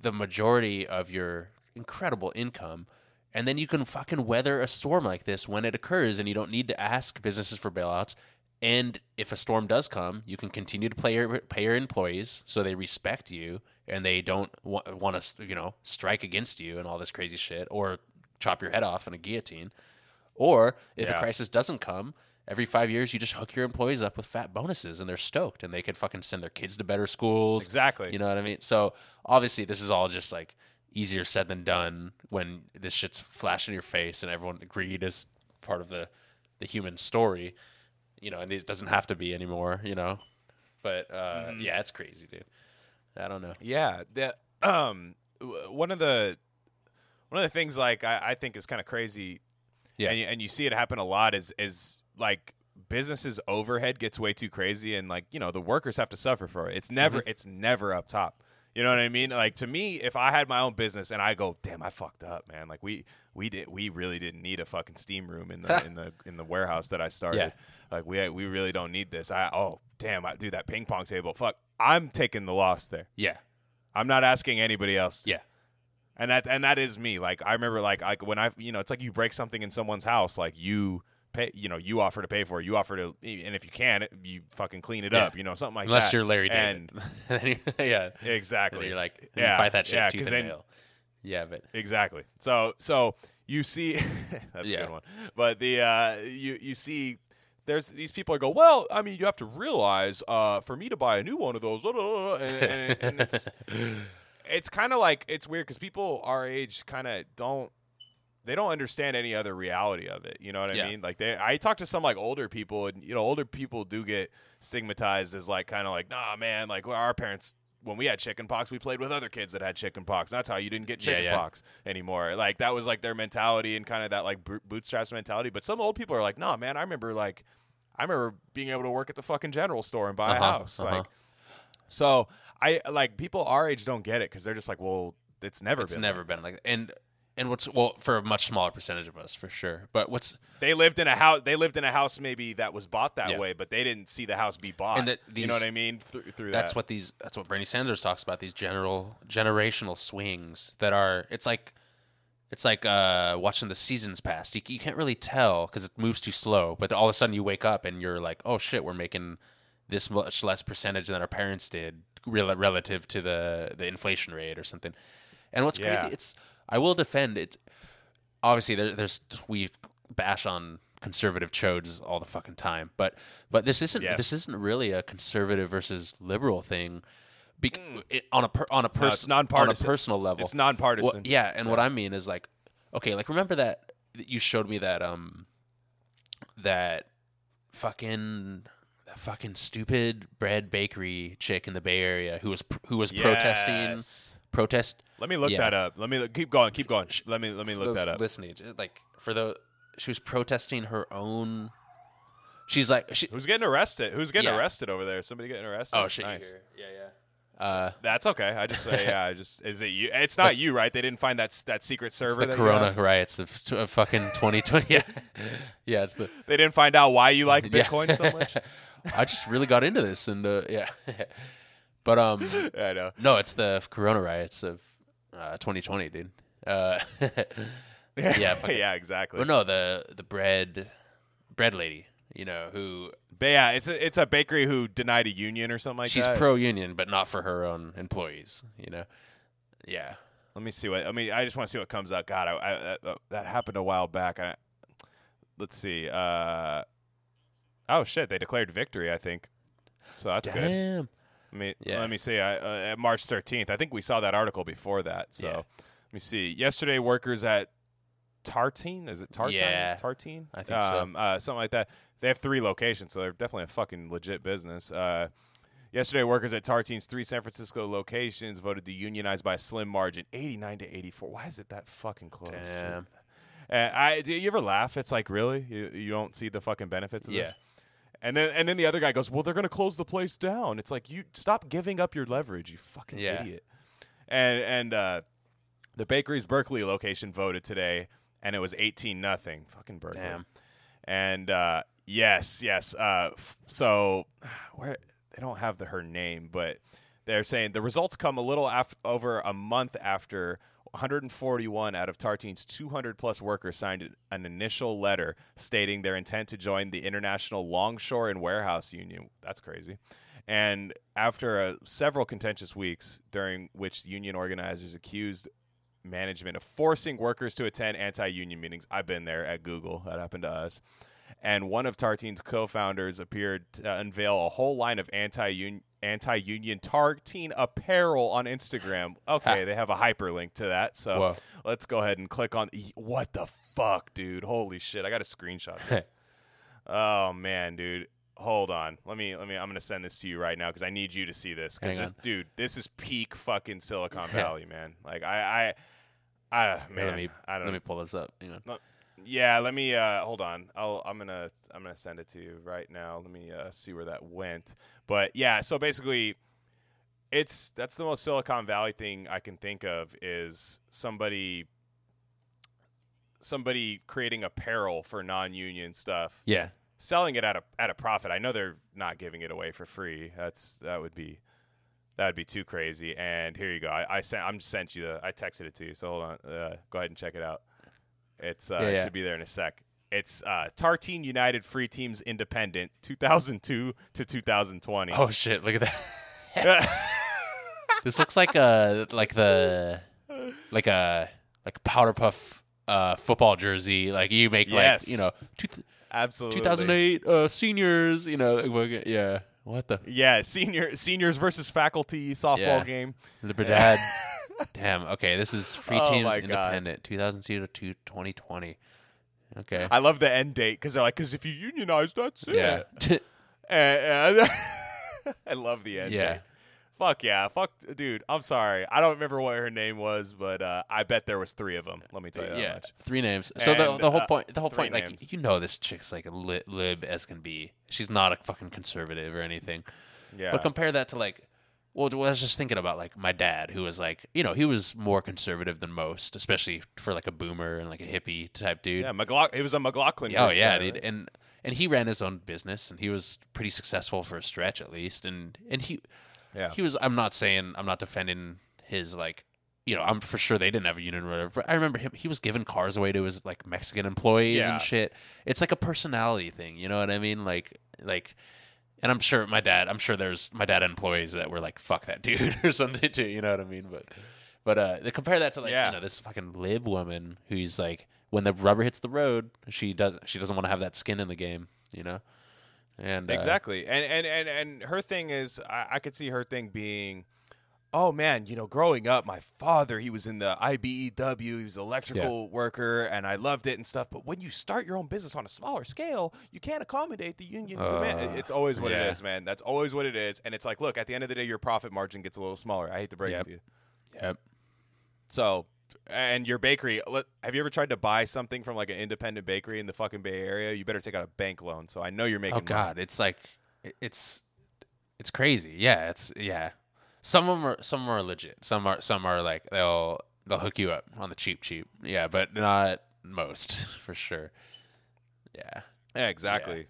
the majority of your incredible income, and then you can fucking weather a storm like this when it occurs, and you don't need to ask businesses for bailouts. And if a storm does come, you can continue to pay your, pay your employees so they respect you and they don't wa- want to, you know, strike against you and all this crazy shit, or chop your head off in a guillotine. Or if yeah. a crisis doesn't come, every five years you just hook your employees up with fat bonuses and they're stoked and they could fucking send their kids to better schools. Exactly. You know what I mean? So obviously this is all just like easier said than done when this shit's flashing in your face and everyone agreed is part of the, the human story, you know, and it doesn't have to be anymore, you know, but uh, mm. yeah, it's crazy, dude. I don't know. Yeah. The, um, one of the, one of the things like I, I think is kind of crazy. Yeah. And you, and you see it happen a lot is, is like businesses overhead gets way too crazy. And like, you know, the workers have to suffer for it. It's never, mm-hmm. it's never up top. You know what I mean? Like, to me, if I had my own business and I go, damn, I fucked up, man. Like, we we did we really didn't need a fucking steam room in the in the in the warehouse that I started. Yeah. Like, we we really don't need this. I oh damn, I, dude, that ping pong table. Fuck, I'm taking the loss there. Yeah, I'm not asking anybody else. Yeah. And that and that is me. Like, I remember, like, I, when I, you know, it's like you break something in someone's house, like, you pay, you know, you offer to pay for it, you offer to, and if you can, you fucking clean it yeah. up, you know, something like Unless that. Unless you're Larry David. And, yeah. Exactly. And you're like, you yeah, fight that shit yeah, tooth and then, nail. Yeah, but. Exactly. So, so you see, that's yeah. a good one. But the, uh, you, you see, there's these people that go, well, I mean, you have to realize, uh, for me to buy a new one of those, blah, blah, blah, and, and, and it's. It's kind of like, it's weird because people our age kind of don't, they don't understand any other reality of it. You know what I yeah. mean? Like, they, I talk to some like older people, and, you know, older people do get stigmatized as like, kind of like, nah, man, like, well, our parents, when we had chicken pox, we played with other kids that had chicken pox. That's how you didn't get chicken yeah, yeah. pox anymore. Like, that was like their mentality and kind of that like bootstraps mentality. But some old people are like, nah, man, I remember like, I remember being able to work at the fucking general store and buy uh-huh, a house. Uh-huh. Like, so I like people our age don't get it because they're just like, well, it's never it's been never like been like that. and and what's well for a much smaller percentage of us for sure. But what's they lived in a house they lived in a house maybe that was bought that yeah. way, but they didn't see the house be bought. And that these, you know what I mean? Th- through that's that. what these that's what Bernie Sanders talks about, these general generational swings that are it's like it's like uh, watching the seasons pass. You, you can't really tell because it moves too slow. But all of a sudden you wake up and you're like, oh shit, we're making this much less percentage than our parents did rel- relative to the, the inflation rate or something. And what's yeah. crazy, it's I will defend it's obviously there, there's we bash on conservative chodes all the fucking time, but but this isn't yes. this isn't really a conservative versus liberal thing. Be- mm. it, on a per, on a person no, on a personal level, it's nonpartisan. Well, yeah, and yeah. what I mean is like okay, like remember that you showed me that um that fucking. That fucking stupid bread bakery chick in the Bay Area who was who was yes. protesting protest. Let me look yeah. that up. Let me look, keep going. Keep going. Let me let me look that up. Listening, like for the she was protesting her own. She's like, she, who's getting arrested? Who's getting yeah. arrested over there? Somebody getting arrested? Oh shit! Nice. Yeah, yeah. Uh, That's okay. I just say, yeah, I just, is it you? It's not the, you, right? They didn't find that that secret server. It's the Corona riots of, t- of fucking twenty twenty. yeah. yeah, it's the. They didn't find out why you like Bitcoin yeah. so much. I just really got into this, and uh, yeah, but um, I know. No, it's the Corona riots of uh, twenty twenty, dude. Uh, yeah, fucking, yeah, exactly. Well, no, the the bread bread lady. You know who? But yeah, it's a, it's a bakery who denied a union or something like she's that. She's pro union, but not for her own employees. You know, yeah. Let me see what I mean. I just want to see what comes out. God, I, I, that, that happened a while back. I, let's see. Uh, oh shit, they declared victory. I think so. That's Damn. good. Damn. Let me yeah. let me see. I, uh, at March thirteenth, I think we saw that article before that. So yeah. let me see. Yesterday, workers at Tartine. Is it Tartine? Yeah. Tartine. I think um, so. Uh, something like that. They have three locations, so they're definitely a fucking legit business. Uh, yesterday, workers at Tartine's three San Francisco locations voted to unionize by a slim margin, eighty-nine to eighty-four. Why is it that fucking close? Damn. Uh, I, do you ever laugh? It's like, really? You, you don't see the fucking benefits of yeah. this? And then and then the other guy goes, well, they're going to close the place down. It's like, you stop giving up your leverage, you fucking yeah. idiot. And, and uh, the bakery's Berkeley location voted today, and it was eighteen nothing. Fucking Berkeley. Damn. And... Uh, Yes, yes. Uh, f- so where they don't have the, her name, but they're saying the results come a little af- over a month after one hundred forty-one out of Tartine's two hundred plus workers signed an initial letter stating their intent to join the International Longshore and Warehouse Union. That's crazy. And after uh, several contentious weeks during which union organizers accused management of forcing workers to attend anti-union meetings. I've been there at Google. That happened to us. And one of Tartine's co-founders appeared to unveil a whole line of anti-union, anti-union Tartine apparel on Instagram. Okay, they have a hyperlink to that, so Whoa. let's go ahead and click on. What the fuck, dude? Holy shit! I got a screenshot of this. Oh man, dude, hold on. Let me, let me. I'm gonna send this to you right now because I need you to see this. Because this, dude, this is peak fucking Silicon Valley, man. Like I, I, I man, let me, I don't let me pull this up. You know. Let, Yeah, let me uh, hold on. I'll, I'm gonna I'm gonna send it to you right now. Let me uh, see where that went. But yeah, so basically, it's that's the most Silicon Valley thing I can think of is somebody somebody creating apparel for non-union stuff. Yeah. Selling it at a at a profit. I know they're not giving it away for free. That's that would be that would be too crazy. And here you go. I, I sent I'm sent you the I texted it to you. So hold on. Uh, go ahead and check it out. It's uh, yeah, yeah. It should be there in a sec. It's uh, Tartine United Free Teams Independent, two thousand two to two thousand twenty. Oh shit! Look at that. This looks like a like the like a like powder puff uh, football jersey. Like you make yes. like you know. Two th- Absolutely. two thousand eight uh, seniors, you know, yeah. What the? Yeah, senior seniors versus faculty softball yeah. game. Libertad. Damn. Okay, this is free teams oh independent. two thousand two to twenty twenty. Okay. I love the end date because they're like, because if you unionize, that's yeah. it. Yeah. I love the end yeah. date. Fuck yeah. Fuck, dude. I'm sorry. I don't remember what her name was, but uh, I bet there was three of them. Let me tell you that yeah, much. Three names. So and, the, the whole uh, point, the whole point, names. Like you know, this chick's like li- lib as can be. She's not a fucking conservative or anything. Yeah. But compare that to like, well, I was just thinking about like my dad, who was like, you know, he was more conservative than most, especially for like a boomer and like a hippie type dude. Yeah, McLaugh- he was a McLaughlin. Yeah, oh yeah, dude, right? and and he ran his own business, and he was pretty successful for a stretch at least, and and he. Yeah. He was, I'm not saying, I'm not defending his, like, you know, I'm for sure they didn't have a union or whatever, but I remember him, he was giving cars away to his, like, Mexican employees yeah. and shit. It's like a personality thing, you know what I mean? Like, like, and I'm sure my dad, I'm sure there's, my dad had employees that were like, fuck that dude or something too, you know what I mean? But, but, uh, compare that to, like, yeah. you know, this fucking lib woman who's, like, when the rubber hits the road, she doesn't, she doesn't want to have that skin in the game, you know? And, uh, exactly. And, and, and, and her thing is, I, I could see her thing being, oh, man, you know, growing up, my father, he was in the I B E W, he was an electrical yeah. worker, and I loved it and stuff. But when you start your own business on a smaller scale, you can't accommodate the union. Uh, man, it's always what yeah. it is, man. That's always what it is. And it's like, look, at the end of the day, your profit margin gets a little smaller. I hate to break yep. it to you. Yep. So, and your bakery, have you ever tried to buy something from like an independent bakery in the fucking Bay Area? You better take out a bank loan. So I know you're making. Oh God, money. It's like, it's, it's crazy. Yeah, it's yeah. Some of them are some are legit. Some are some are like they'll they'll hook you up on the cheap cheap. Yeah, but not most for sure. Yeah. Yeah. Exactly. Yeah.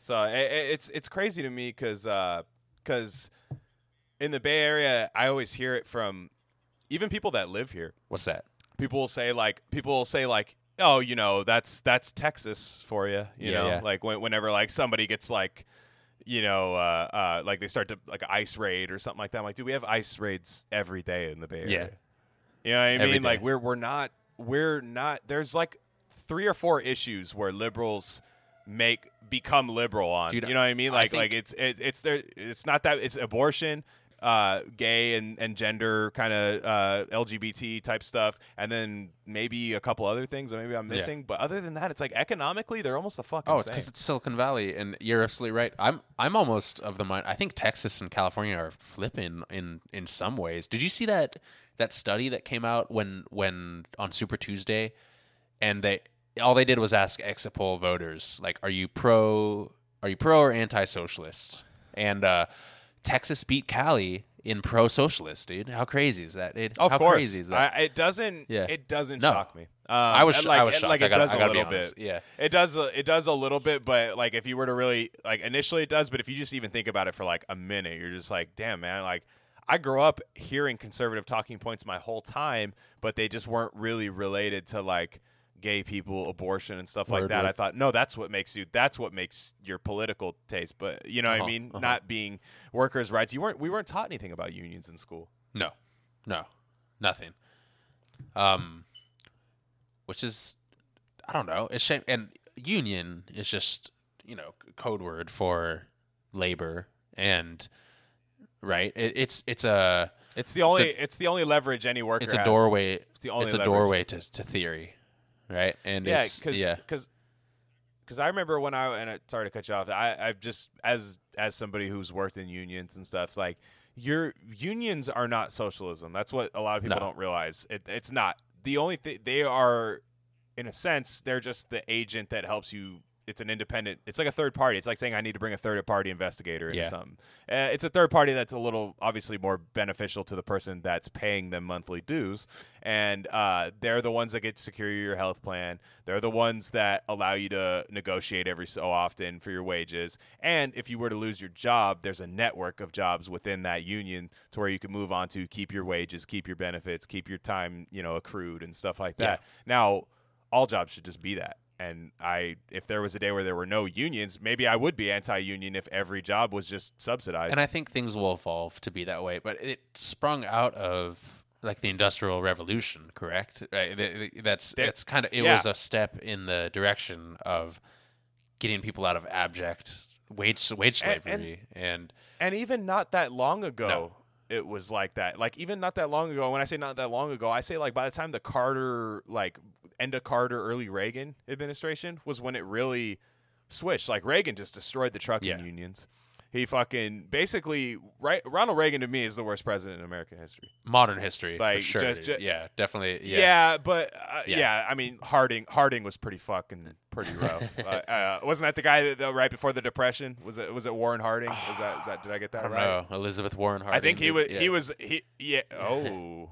So it, it's it's crazy to me because uh, because in the Bay Area I always hear it from. Even people that live here. What's that? People will say like, people will say like, oh, you know, that's that's Texas for you. You yeah, know, yeah. like when, whenever like somebody gets like, you know, uh, uh, like they start to like ice raid or something like that. I'm like, dude, we have ice raids every day in the Bay Area. Yeah. You know what I every mean? Day. Like we're we're not we're not. There's like three or four issues where liberals make become liberal on. Dude, you know what I mean? Like I like it's it, it's there. It's not that it's abortion. Uh, gay and, and gender kind of uh, L G B T type stuff, and then maybe a couple other things that maybe I'm missing. Yeah. But other than that, it's like economically they're almost the fucking oh, it's because it's Silicon Valley, and you're absolutely right. I'm I'm almost of the mind. I think Texas and California are flipping in in some ways. Did you see that that study that came out when when on Super Tuesday, and they all they did was ask exit poll voters like, are you pro are you pro or anti-socialist? And uh, Texas beat Cali in pro-socialist, dude. How crazy is that? It, of how course. crazy is that? I, it doesn't. Yeah. It doesn't no. shock me. Um, I was. Sh- like, I was shocked. Like it gotta, does a little bit. Yeah. It does. It does a little bit, but like if you were to really like initially it does, but if you just even think about it for like a minute, you're just like, damn, man. Like I grew up hearing conservative talking points my whole time, but they just weren't really related to like gay people, abortion, and stuff word, like that. Word. I thought, no, that's what makes you. That's what makes your political taste. But you know, uh-huh, what I mean, uh-huh. not being workers' rights. You weren't. We weren't taught anything about unions in school. No, no, nothing. Um, which is, I don't know. It's shame. And union is just, you know, code word for labor, and right. It, it's it's a. It's the only. It's, a, it's the only leverage any worker. It's a doorway. Has. It's the only. It's leverage. a doorway to, to theory. Right, and yeah, because yeah. I remember when I and I, sorry to cut you off. I I've just as as somebody who's worked in unions and stuff, like your unions are not socialism. That's what a lot of people no. don't realize. It, it's not the only thing. They are, in a sense, they're just the agent that helps you it's an independent, it's like a third party. It's like saying I need to bring a third party investigator into yeah. something. Uh, it's a third party that's a little obviously more beneficial to the person that's paying them monthly dues. And uh, they're the ones that get to secure your health plan. They're the ones that allow you to negotiate every so often for your wages. And if you were to lose your job, there's a network of jobs within that union to where you can move on to keep your wages, keep your benefits, keep your time, you know, accrued and stuff like that. Yeah. Now, all jobs should just be that. And I, if there was a day where there were no unions, maybe I would be anti-union if every job was just subsidized. And I think things will evolve to be that way. But it sprung out of like the Industrial Revolution, correct? Right? That's that's kind of it yeah. was a step in the direction of getting people out of abject wage wage slavery, and and, and even not that long ago. No. It was like that. Like, even not that long ago, when I say not that long ago, I say, like, by the time the Carter, like, end of Carter, early Reagan administration was when it really switched. Like, Reagan just destroyed the trucking yeah. unions. He fucking, basically, right, Ronald Reagan, to me, is the worst president in American history. Modern history, like, for sure. Just, just, yeah, definitely. Yeah, yeah but, uh, yeah. yeah, I mean, Harding Harding was pretty fucking, pretty rough. uh, uh, wasn't that the guy that, the, right before the Depression? Was it was it Warren Harding? Was that, is that, did I get that I right? No, Elizabeth Warren Harding. I think he was, yeah. he was, he, yeah, oh.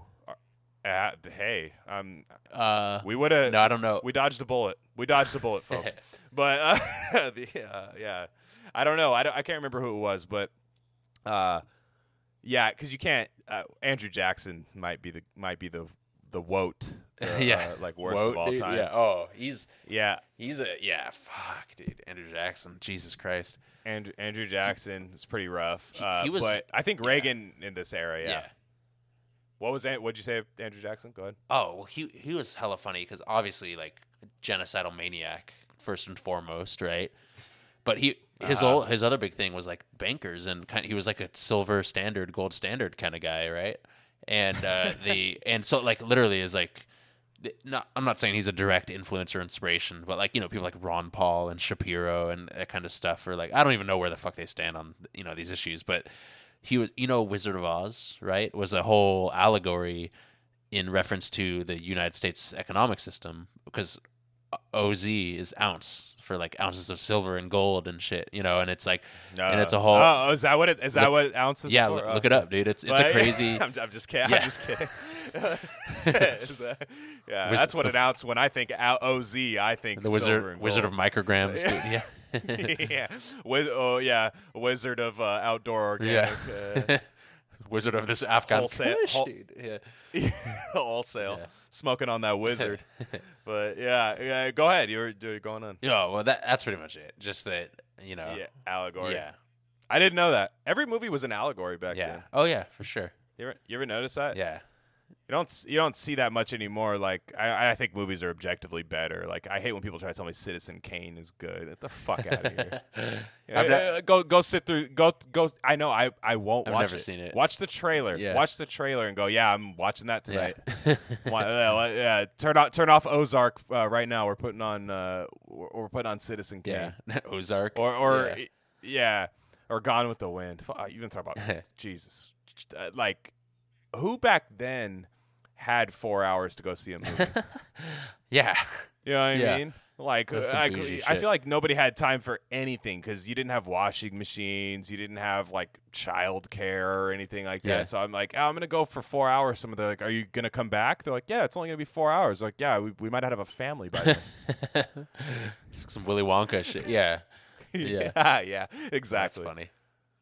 Uh, hey, um, uh, we would have. No, I don't know. We dodged a bullet. We dodged a bullet, folks. But uh, the, uh, yeah, I don't know. I don't, I can't remember who it was, but uh, yeah, because you can't. Uh, Andrew Jackson might be the might be the the woat. The, yeah, uh, like worst woat, of all dude? Time. Yeah. Oh, he's yeah. He's a yeah. Fuck, dude. Andrew Jackson. Jesus Christ. Andrew Andrew Jackson is pretty rough. He, uh, he was, but I think Reagan yeah. in this era. Yeah. yeah. What was what did you say, Andrew Jackson? Go ahead. Oh, well, he he was hella funny because obviously, like, genocidal maniac first and foremost, right? But he his uh, old, his other big thing was like bankers and kind of, he was like a silver standard, gold standard kind of guy, right? And uh, the and so like literally is like, not I'm not saying he's a direct influence or inspiration, but like, you know, people like Ron Paul and Shapiro and that kind of stuff, or like, I don't even know where the fuck they stand on, you know, these issues, but. He was, you know, Wizard of Oz, right? Was a whole allegory in reference to the United States economic system because O Z is ounce for like ounces of silver and gold and shit, you know. And it's like, uh, and it's a whole. Oh, is that what it is? That look, what ounces? Yeah, for? L- look it up, dude. It's it's like, a crazy. I'm, I'm just kidding. Yeah. I'm just kidding. that, yeah, Wiz- that's what an ounce. When I think O Z, I think the Wizard silver and gold. Wizard of Micrograms, dude. Yeah. yeah, Wiz- oh yeah, wizard of uh, outdoor organic, yeah. uh, wizard of this Afghan wholesale, Kush, whole- yeah. wholesale, yeah. smoking on that wizard. But yeah, yeah, go ahead, you're, you're going on. Yeah, well, that that's pretty much it. Just that, you know, yeah, allegory. Yeah, I didn't know that every movie was an allegory back yeah. then. Oh yeah, for sure. You ever, you ever notice that? Yeah. You don't you don't see that much anymore. Like, I, I think movies are objectively better. Like, I hate when people try to tell me Citizen Kane is good. Get the fuck out of here. yeah, yeah, go go sit through go go. I know I, I won't I've watch never it. Seen it. Watch the trailer. Yeah. Watch the trailer and go. Yeah, I'm watching that tonight. Yeah. yeah, turn off turn off Ozark uh, right now. We're putting on uh we're putting on Citizen Kane. Yeah, Ozark or or yeah. yeah or Gone with the Wind. Fuck, you even talk about Jesus. Uh, like, who back then had four hours to go see a movie? yeah. You know what I yeah. mean? Like, I, I feel like nobody had time for anything because you didn't have washing machines. You didn't have, like, childcare or anything like yeah. that. So I'm like, oh, I'm going to go for four hours. Some of them are like, are you going to come back? They're like, yeah, it's only going to be four hours. Like, yeah, we, we might have a family by then. Some Willy Wonka shit. Yeah. Yeah. yeah. Yeah. Exactly. That's funny.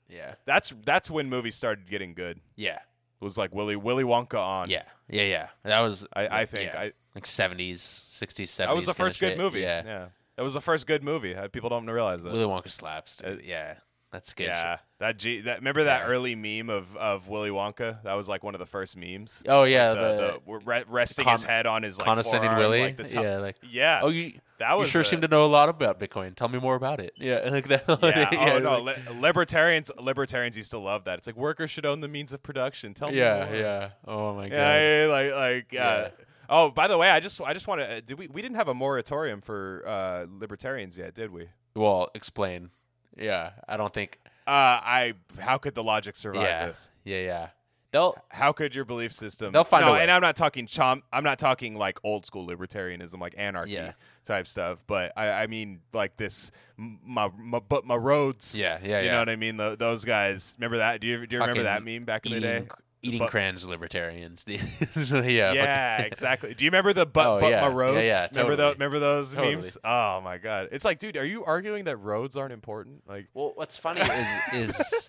Yeah. That's, that's when movies started getting good. Yeah. Was like Willy Willy Wonka on. Yeah. Yeah, yeah. That was I, I think yeah. I like seventies, sixties, seventies. That was the first good movie. Yeah. yeah. That was the first good movie. People don't realize that. Willy Wonka slaps. Uh, yeah. That's good. Yeah. Shit. That G that remember that yeah. early meme of, of Willy Wonka? That was like one of the first memes. Oh yeah, like the, the, the re- resting con- his head on his like condescending forearm, Willy. Like, the top. Yeah, like yeah. Oh, you that was you sure a, seem to know a lot about Bitcoin. Tell me more about it. Yeah, like that. Yeah. yeah oh no, like, li- libertarians libertarians used to love that. It's like workers should own the means of production. Tell yeah, me more. Yeah, yeah. Oh my god. Yeah, yeah like like yeah. Uh, oh, by the way, I just I just want to. Uh, did we we didn't have a moratorium for uh, libertarians yet, did we? Well, explain. Yeah, I don't think. Uh, I. How could the logic survive yeah. this? Yeah, yeah. They'll, How could your belief system? They'll find no, a way. And I'm not talking chom. I'm not talking like old school libertarianism, like anarchy yeah. type stuff. But I, I mean, like this, my, my but my roads. Yeah, yeah, you yeah. know what I mean? The, those guys. Remember that? Do you do you Fucking remember that meme back in eating, the day? Eating but, crans, libertarians. yeah, yeah, exactly. Do you remember the but oh, but yeah. my roads? Yeah, yeah, totally. Remember those? Remember those totally. memes? Oh my god! It's like, dude, are you arguing that roads aren't important? Like, well, what's funny is is.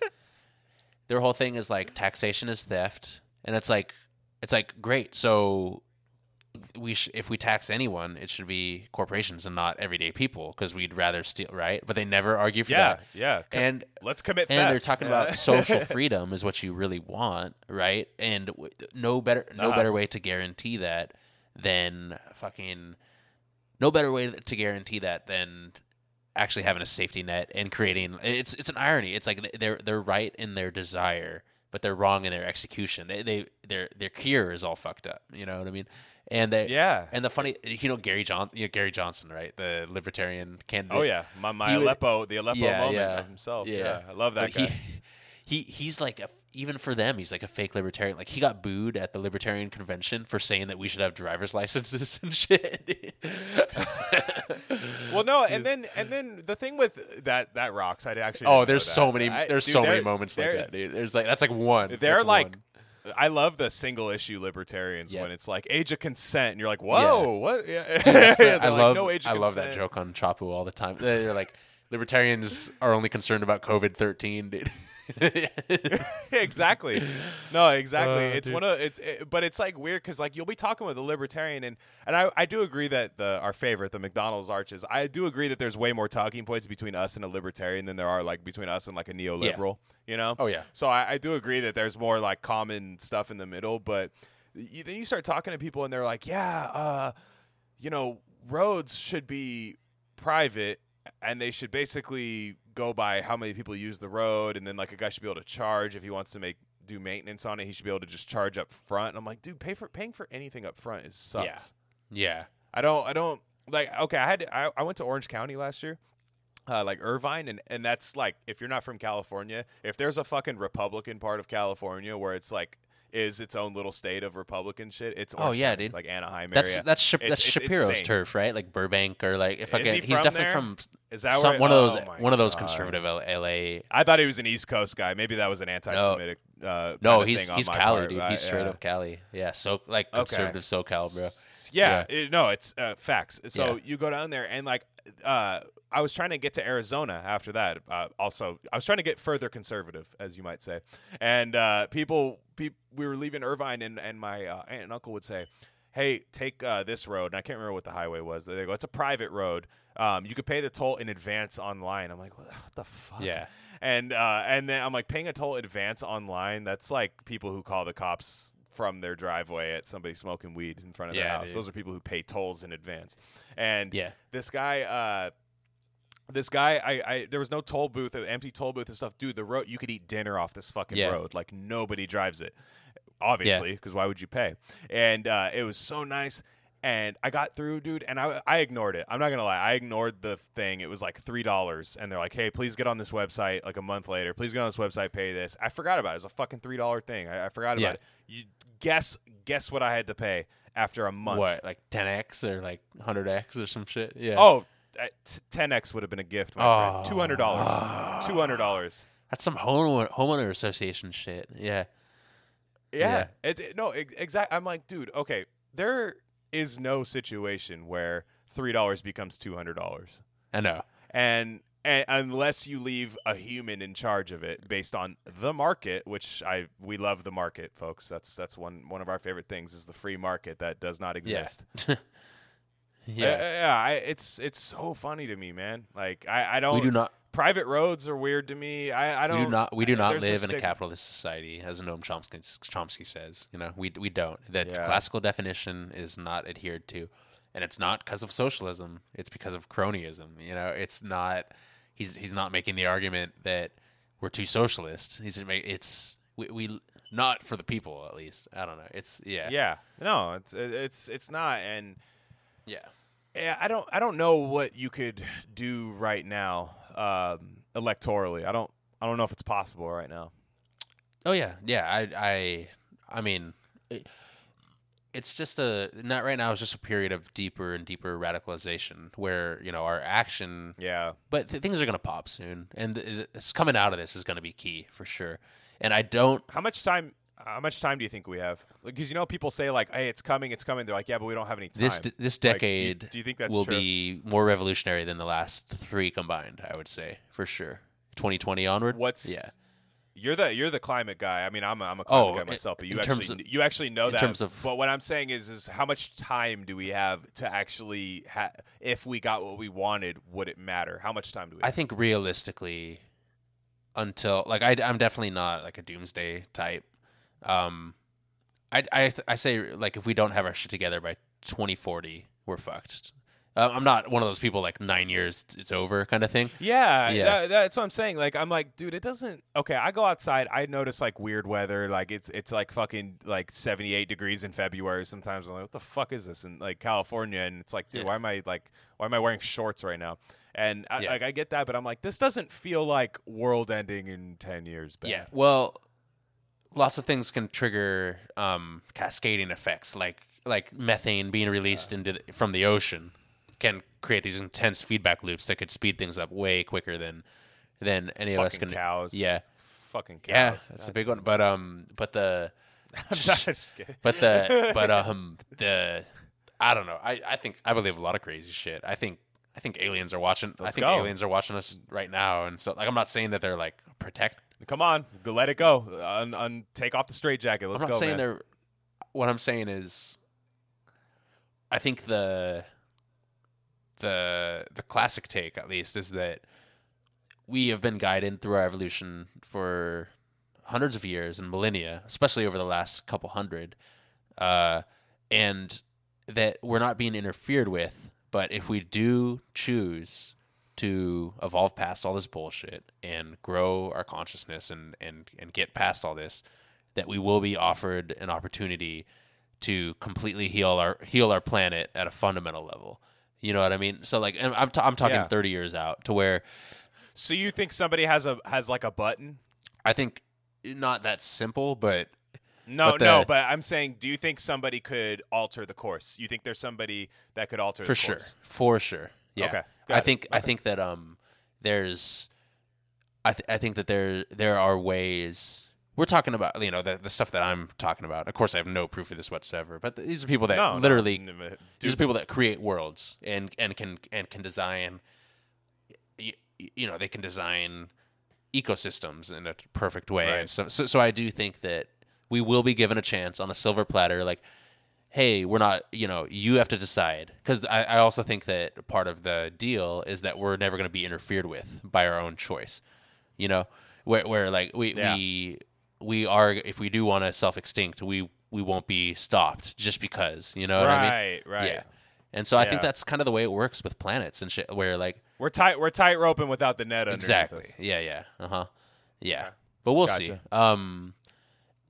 Their whole thing is like taxation is theft, and it's like it's like great. So we sh- if we tax anyone, it should be corporations and not everyday people because we'd rather steal, right? But they never argue for yeah, that. Yeah, yeah. And let's commit. And theft. They're talking yeah. about social freedom is what you really want, right? And w- no better no uh-huh. better way to guarantee that than fucking no better way to guarantee that than. actually having a safety net and creating it's it's an irony. It's like they're they're right in their desire, but they're wrong in their execution. They they their their cure is all fucked up. You know what I mean? And they yeah. And the funny you know Gary John you know, Gary Johnson right the libertarian candidate. Oh yeah, my my he Aleppo would, the Aleppo yeah, moment yeah. of himself. Yeah. yeah, I love that but guy. He, he he's like a, even for them he's like a fake libertarian. Like he got booed at the libertarian convention for saying that we should have driver's licenses and shit. Well, no, and then and then the thing with that that rocks. I actually oh, there's so many I, there's dude, so many moments like that. Dude. There's like that's like one. They're that's like, one. I love the single issue libertarians yeah. when it's like age of consent, and you're like, whoa, yeah. what? Yeah. Dude, the, I like, love no age of I consent. love that joke on Chapu all the time. They're like libertarians are only concerned about COVID thirteen, dude. exactly no exactly uh, it's dude. one of it's it, but it's like weird because like you'll be talking with a libertarian and and i i do agree that the our favorite the McDonald's arches I do agree that there's way more talking points between us and a libertarian than there are like between us and like a neoliberal yeah. you know oh yeah so I, I do agree that there's more like common stuff in the middle, but you, then you start talking to people and they're like yeah uh you know roads should be private and they should basically go by how many people use the road, and then like a guy should be able to charge if he wants to make do maintenance on it. He should be able to just charge up front. And I'm like, dude, pay for paying for anything up front is sucks. Yeah. yeah, I don't, I don't like. Okay, I had to, I, I went to Orange County last year, uh, like Irvine, and and that's like if you're not from California, if there's a fucking Republican part of California where it's like. Is its own little state of Republican shit. It's Orange oh yeah, County, dude. Like Anaheim that's, area. That's that's that's Shapiro's insane. turf, right? Like Burbank or like if I get, he he's definitely there? from is that some, where, one oh of those one God. of those conservative L A. I thought he was an East Coast guy. Maybe that was an anti-Semitic. No, uh, no he's thing he's Cali, part, dude. Right? He's straight yeah. up Cali. Yeah, so like conservative okay. SoCal, bro. Yeah, yeah. It, no, it's uh, facts. So yeah. you go down there and like. Uh, I was trying to get to Arizona after that. Uh, also, I was trying to get further conservative, as you might say. And uh, people, pe- we were leaving Irvine, and, and my uh, aunt and uncle would say, hey, take uh, this road. And I can't remember what the highway was. They go, it's a private road. Um, you could pay the toll in advance online. I'm like, what the fuck? Yeah. And, uh, and then I'm like, paying a toll in advance online, that's like people who call the cops from their driveway at somebody smoking weed in front of yeah, their house. Dude. Those are people who pay tolls in advance. And yeah. this guy... Uh, This guy, I, I, there was no toll booth, an empty toll booth and stuff. Dude, the road, you could eat dinner off this fucking yeah. road. Like, nobody drives it, obviously, because yeah. why would you pay? And uh, it was so nice. And I got through, dude, and I, I ignored it. I'm not going to lie. I ignored the thing. It was like three dollars. And they're like, hey, please get on this website like a month later. Please get on this website, pay this. I forgot about it. It was a fucking three dollars thing. I, I forgot about yeah. it. You guess, guess what I had to pay after a month? What, like ten X or like one hundred X or some shit? Yeah. Oh, ten X would have been a gift, my oh, friend. two hundred dollars. Oh, two hundred dollars. That's some homeowner, homeowner association shit. Yeah. Yeah. yeah. It, it, no, it, exactly. I'm like, dude, okay, there is no situation where three dollars becomes two hundred dollars. I know. And, and unless you leave a human in charge of it based on the market, which I we love the market, folks. That's that's one, one of our favorite things is the free market that does not exist. Yeah. Yeah, uh, yeah, I, it's it's so funny to me, man. Like I, I don't. We do not. Private roads are weird to me. I, I don't. We do not. We do not live in a capitalist society, as Noam Chomsky, Chomsky says. You know, we we don't. The yeah. classical definition is not adhered to, and it's not because of socialism. It's because of cronyism. You know, it's not. He's he's not making the argument that we're too socialist. He's it's we we not for the people at least. I don't know. It's yeah. Yeah. No, it's it's it's not and. Yeah, yeah. I don't. I don't know what you could do right now um, electorally. I don't. I don't know if it's possible right now. Oh yeah, yeah. I, I, I mean, it, it's just a not right now. It's just a period of deeper and deeper radicalization where you know our action. Yeah. But th- things are gonna pop soon, and th- it's coming out of this is gonna be key for sure. And I don't. How much time? How much time do you think we have? Because, like, you know, people say like, "Hey, it's coming, it's coming." They're like, "Yeah, but we don't have any time." This d- this decade, like, do, you, do you think that's will true? Be more revolutionary than the last three combined? I would say for sure. twenty twenty onward. What's yeah. You're the you're the climate guy. I mean, I'm a, I'm a climate oh, guy myself, but you actually of, you actually know in that. Terms of but what I'm saying is, is how much time do we have to actually ha- if we got what we wanted, would it matter? How much time do we? I have? think realistically, until like I, I'm definitely not like a doomsday type. Um, I I I say like if we don't have our shit together by twenty forty, we're fucked. Uh, I'm not one of those people like nine years, it's over kind of thing. Yeah, yeah. That, that's what I'm saying. Like, I'm like, dude, it doesn't. Okay, I go outside. I notice like weird weather. Like it's it's like fucking like seventy-eight degrees in February. Sometimes I'm like, what the fuck is this in like California? And it's like, dude, yeah. why am I like, why am I wearing shorts right now? And I, yeah. like I get that, but I'm like, this doesn't feel like world ending in ten years. Bad. Yeah. Well, lots of things can trigger um, cascading effects, like like methane being released yeah. into the, from the ocean. Can create these intense feedback loops that could speed things up way quicker than than any fucking of us can. Cows. Yeah, fucking cows. Yeah, that's God. a big one. But um, but the, but the, but um, the, I don't know. I, I think I believe a lot of crazy shit. I think I think aliens are watching. Let's I think go. aliens are watching us right now. And so, like, I'm not saying that they're like protect. Come on, let it go. Un, un, take off the straitjacket. Let's go. I'm not go, saying man. they're. What I'm saying is, I think the. the the classic take at least is that we have been guided through our evolution for hundreds of years and millennia, especially over the last couple hundred, uh, and that we're not being interfered with. But if we do choose to evolve past all this bullshit and grow our consciousness and, and, and get past all this, that we will be offered an opportunity to completely heal our heal our planet at a fundamental level. You know what I mean? So like, I'm t- I'm talking yeah. thirty years out to where. So you think somebody has a has like a button? I think not that simple, but no, but the, no. But I'm saying, do you think somebody could alter the course? You think there's somebody that could alter for the sure, course? for sure, yeah. Okay, I think okay. I think that um, there's, I th- I think that there there are ways. We're talking about, you know, the, the stuff that I'm talking about. Of course, I have no proof of this whatsoever. But these are people that no, literally, no, no, these are people that create worlds and, and can and can design, you, you know, they can design ecosystems in a perfect way. Right. And so, so, so I do think that we will be given a chance on a silver platter. Like, hey, we're not, you know, you have to decide. Because I, I also think that part of the deal is that we're never going to be interfered with by our own choice. You know, where where like we yeah. we. We are, if we do want to self-extinct, we we won't be stopped just because, you know what right, I mean? Right, right. Yeah. And so I yeah. think that's kind of the way it works with planets and shit, where like... We're tight We're tight roping without the net underneath Exactly. us. Yeah, yeah. Uh-huh. Yeah. Okay. But we'll gotcha. see. Um,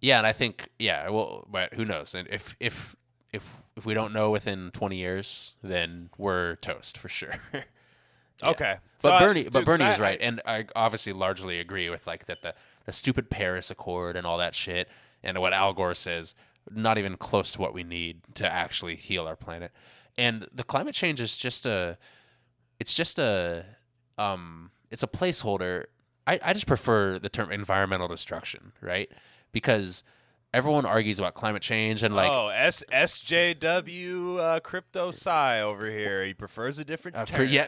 yeah, and I think, yeah, well, but who knows? And if, if, if, if we don't know within twenty years, then we're toast for sure. Yeah. Okay. So but Bernie, I, dude, but Bernie is right. I, and I obviously largely agree with like that the... the stupid Paris Accord and all that shit, and what Al Gore says, not even close to what we need to actually heal our planet. And the climate change is just a, it's just a, um, it's a placeholder. I, I just prefer the term environmental destruction, right? Because everyone argues about climate change and like... Oh, S- SJW uh, Crypto Psy over here. He prefers a different term. Uh, for, yeah.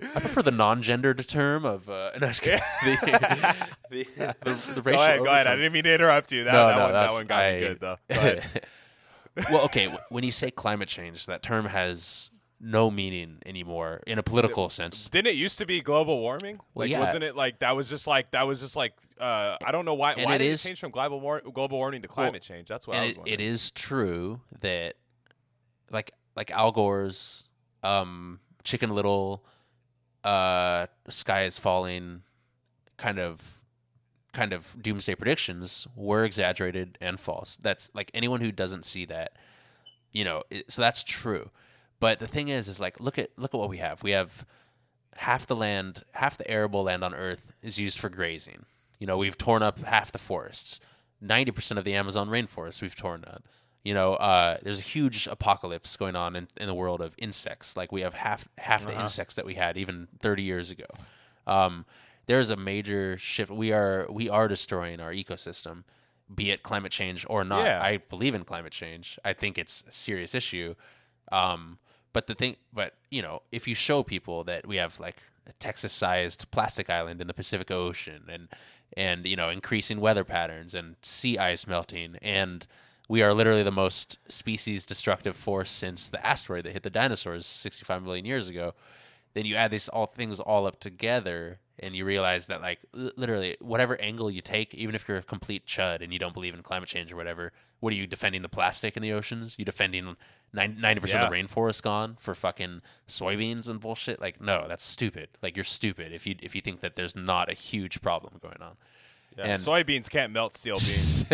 I prefer the non-gendered term of... Uh, no, I was kidding. the, the, the, the, the racial... Go ahead, go ahead. I didn't mean to interrupt you. That, no, that, no, one, that one got I, me good, though. Go ahead. Well, okay, when you say climate change, that term has... no meaning anymore in a political it, sense. Didn't it used to be global warming? Well, like, yeah. wasn't it like that was just like that was just like uh, I don't know why and why it did is, it change from global war, global warming to climate well, change? That's what I was it, wondering. It is true that like like Al Gore's um, Chicken Little, uh, Sky is Falling, kind of kind of doomsday predictions were exaggerated and false. That's like anyone who doesn't see that, you know. It, so that's true. But the thing is, is like look at look at what we have. We have half the land, half the arable land on Earth is used for grazing. You know, we've torn up half the forests. ninety percent of the Amazon rainforest we've torn up. You know, uh, there's a huge apocalypse going on in, in the world of insects. Like, we have half half uh-huh. the insects that we had even thirty years ago. Um, there's a major shift. We are we are destroying our ecosystem, be it climate change or not. Yeah. I believe in climate change. I think it's a serious issue. Um, but the thing, but you know, if you show people that we have like a Texas-sized plastic island in the Pacific Ocean, and and you know, increasing weather patterns and sea ice melting, and we are literally the most species-destructive force since the asteroid that hit the dinosaurs sixty-five million years ago, then you add these all things all up together, and you realize that, like, literally, whatever angle you take, even if you're a complete chud and you don't believe in climate change or whatever, what are you defending? The plastic in the oceans? You defending ninety percent yeah. of the rainforest gone for fucking soybeans and bullshit? Like, no, that's stupid. Like, you're stupid if you if you think that there's not a huge problem going on. Yeah, and soybeans can't melt steel beans.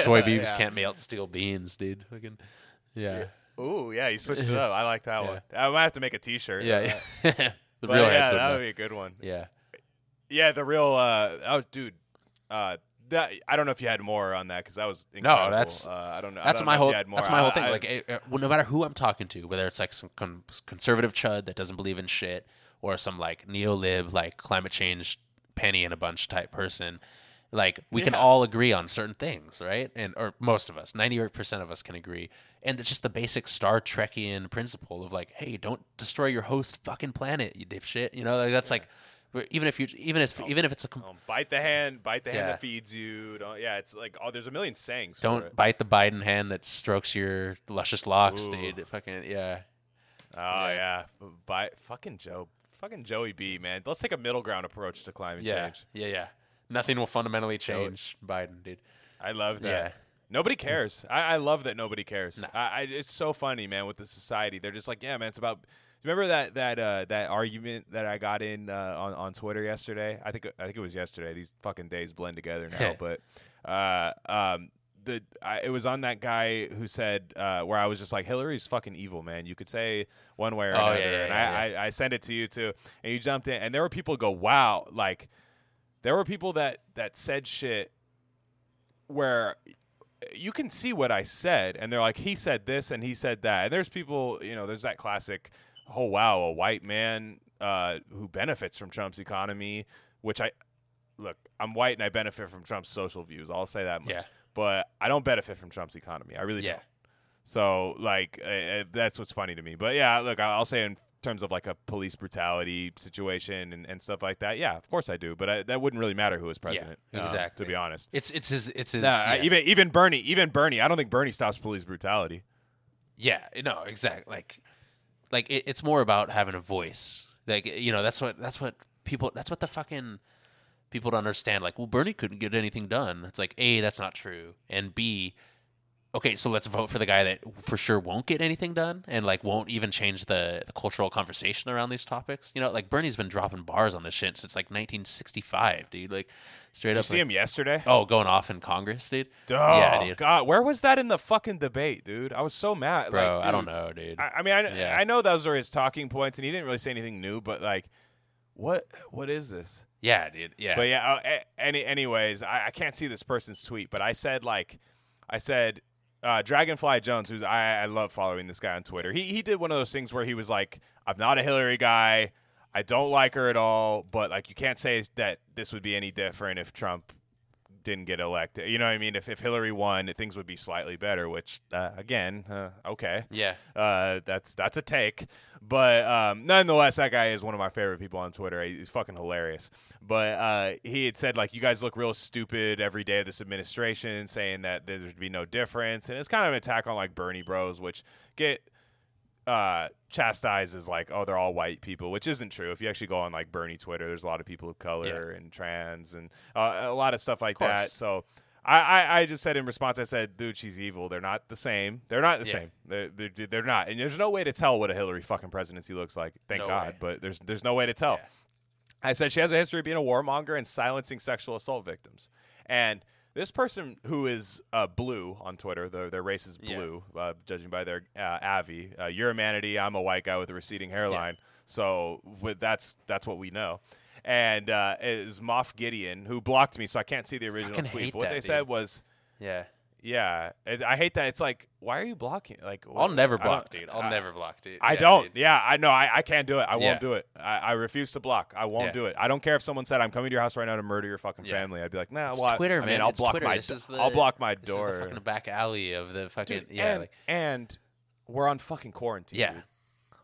Soybeans yeah. can't melt steel beans, dude. Fucking, yeah. yeah. Ooh, yeah, you switched it up. I like that yeah. one. I might have to make a T-shirt. Yeah. yeah. The but real yeah, that would be a good one. Yeah, yeah. The real, uh, oh, dude, uh, that I don't know if you had more on that because that was incredible. No, that's uh, I don't know. That's don't my know whole. That's my whole I, thing. I, like, I, well, no matter who I'm talking to, whether it's like some con- conservative chud that doesn't believe in shit, or some like neolib, like climate change penny in a bunch type person, like we yeah. can all agree on certain things, right? And or most of us, ninety-eight percent of us can agree, and it's just the basic Star Trekian principle of like, hey, don't destroy your host fucking planet, you dipshit. You know, like, that's yeah. like, even if you, even if, even if it's a com- don't bite the hand, bite the yeah. hand that feeds you. Don't, yeah, it's like, oh, there's a million sayings. Don't for it. Bite the Biden hand that strokes your luscious locks, Ooh. dude. Fucking yeah. Oh yeah, yeah. Bite fucking Joe, fucking Joey B, man. Let's take a middle ground approach to climate yeah. change. Yeah, yeah, yeah. Nothing will fundamentally change Biden, dude. I love that. Yeah. Nobody cares. I, I love that nobody cares. Nah. I, I, it's so funny, man, with the society. They're just like, yeah, man, it's about – remember that that uh, that argument that I got in uh, on, on Twitter yesterday? I think I think it was yesterday. These fucking days blend together now. But uh, um, the I, it was on that guy who said uh, – where I was just like, Hillary's fucking evil, man. You could say one way or oh, another. Yeah, yeah, and yeah, I, yeah. I, I sent it to you too. And you jumped in. And there were people who go, wow, like – there were people that, that said shit where you can see what I said, and they're like, he said this and he said that. And there's people, you know, there's that classic, oh, wow, a white man uh, who benefits from Trump's economy, which I – look, I'm white and I benefit from Trump's social views. I'll say that much. Yeah. But I don't benefit from Trump's economy. I really yeah. don't. So, like, uh, that's what's funny to me. But, yeah, look, I'll say in – terms of like a police brutality situation and, and stuff like that, yeah, of course I do, but I, that wouldn't really matter who was president. Yeah, exactly. Um, to be honest, it's it's his it's his. Nah, yeah. I, even even Bernie, even Bernie, I don't think Bernie stops police brutality. Yeah, no, exactly. Like, like it, it's more about having a voice. Like, you know, that's what that's what people that's what the fucking people don't understand. Like, well, Bernie couldn't get anything done. It's like, A, that's not true, and B, okay, so let's vote for the guy that for sure won't get anything done and, like, won't even change the, the cultural conversation around these topics. You know, like, Bernie's been dropping bars on this shit since, like, nineteen sixty-five, dude. Like, straight Did up. Did you see like, him yesterday? Oh, going off in Congress, dude? Oh, yeah, dude. God. Where was that in the fucking debate, dude? I was so mad. Bro, like, dude, I don't know, dude. I, I mean, I, yeah. I know those are his talking points, and he didn't really say anything new, but, like, what what is this? Yeah, dude, yeah. But, yeah, I, any, anyways, I, I can't see this person's tweet, but I said, like, I said... Uh, Dragonfly Jones, who's I, I love following this guy on Twitter. He he did one of those things where he was like, "I'm not a Hillary guy. I don't like her at all. But like, you can't say that this would be any different if Trump didn't get elected. You know what I mean? If if Hillary won, things would be slightly better." Which uh, again, uh, okay, yeah, uh, that's that's a take. But um, nonetheless, that guy is one of my favorite people on Twitter. He's fucking hilarious. But uh, he had said, like, you guys look real stupid every day of this administration, saying that there'd be no difference. And it's kind of an attack on, like, Bernie bros, which get uh, chastised as, like, oh, they're all white people, which isn't true. If you actually go on, like, Bernie Twitter, there's a lot of people of color yeah. and trans and uh, a lot of stuff like that. So I, I, I just said in response, I said, dude, she's evil. They're not the same. They're not the yeah. same. They're, they're, they're not. And there's no way to tell what a Hillary fucking presidency looks like. Thank no God. Way. But there's there's no way to tell. Yeah. I said she has a history of being a warmonger and silencing sexual assault victims. And this person who is uh, blue on Twitter, their, their race is blue, yeah. uh, judging by their uh, avi. Uh, you're a manatee. I'm a white guy with a receding hairline. Yeah. So with that's that's what we know. and uh, it was Moff Gideon, who blocked me, so I can't see the original tweet. But what that, they dude. said was, yeah. Yeah, I hate that. It's like, why are you blocking? Like, what? I'll never block, dude. I'll I, never block, dude. I yeah, don't. Dude. Yeah, I know. I, I can't do it. I yeah. won't do it. I, I refuse to block. I won't yeah. do it. I don't care if someone said, "I'm coming to your house right now to murder your fucking yeah. family." I'd be like, "Nah, it's well, Twitter, I, man. I mean, I'll, block Twitter. My, this is the, I'll block my door." This is the fucking back alley of the fucking dude, yeah. And, like, and we're on fucking quarantine. Yeah, dude.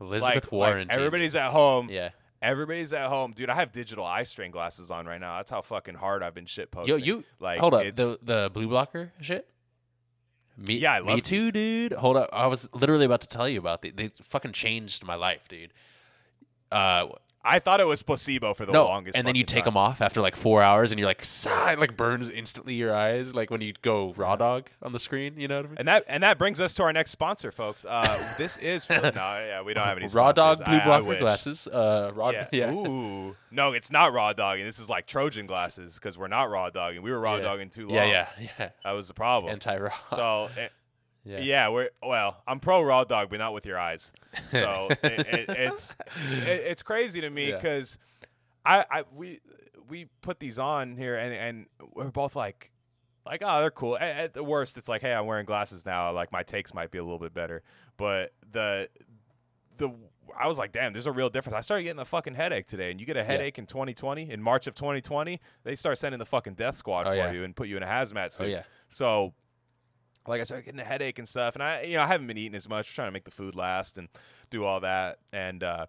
Elizabeth like, Warren. Like, everybody's at home. Yeah. Everybody's at home, dude. I have digital eye strain glasses on right now. That's how fucking hard I've been shit posting. Yo, you like hold up the the blue blocker shit. Me, yeah, I love me these. Too, dude. Hold up, I was literally about to tell you about the. They fucking changed my life, dude. Uh, I thought it was placebo for the no, longest. And then you take time. them off after like four hours, and you're like, sigh, it like burns instantly your eyes, like when you go raw dog on the screen. You know what I mean? And that and that brings us to our next sponsor, folks. Uh, this is for, no, yeah, we don't have any sponsors. Raw dog blue blocker glasses. Uh, raw, yeah. yeah. Ooh, no, it's not raw dogging. This is like Trojan glasses because we're not raw dogging. We were raw yeah. dogging too long. Yeah, yeah, yeah. That was the problem. Anti raw. So. It, Yeah. yeah, we're well. I'm pro raw dog, but not with your eyes. So it, it, it's it, it's crazy to me because yeah. I, I we we put these on here and, and we're both like like oh they're cool. At, at the worst, it's like, hey, I'm wearing glasses now. Like my takes might be a little bit better, but the the I was like, damn, there's a real difference. I started getting a fucking headache today, and you get a headache yeah. in twenty twenty, in March of twenty twenty, they start sending the fucking death squad oh, for yeah. you and put you in a hazmat suit. Oh, yeah. So. Like I started getting a headache and stuff, and I, you know, I haven't been eating as much, trying to make the food last and do all that. And uh,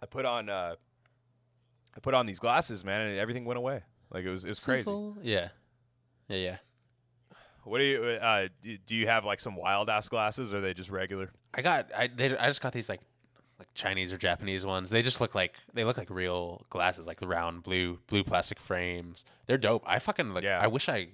I put on, uh, I put on these glasses, man, and everything went away. Like it was, it was crazy. Yeah, yeah, yeah. What do you? Uh, do you have like some wild ass glasses, or are they just regular? I got, I, they, I just got these like, like Chinese or Japanese ones. They just look like they look like real glasses, like the round blue, blue plastic frames. They're dope. I fucking like. Yeah. I wish I.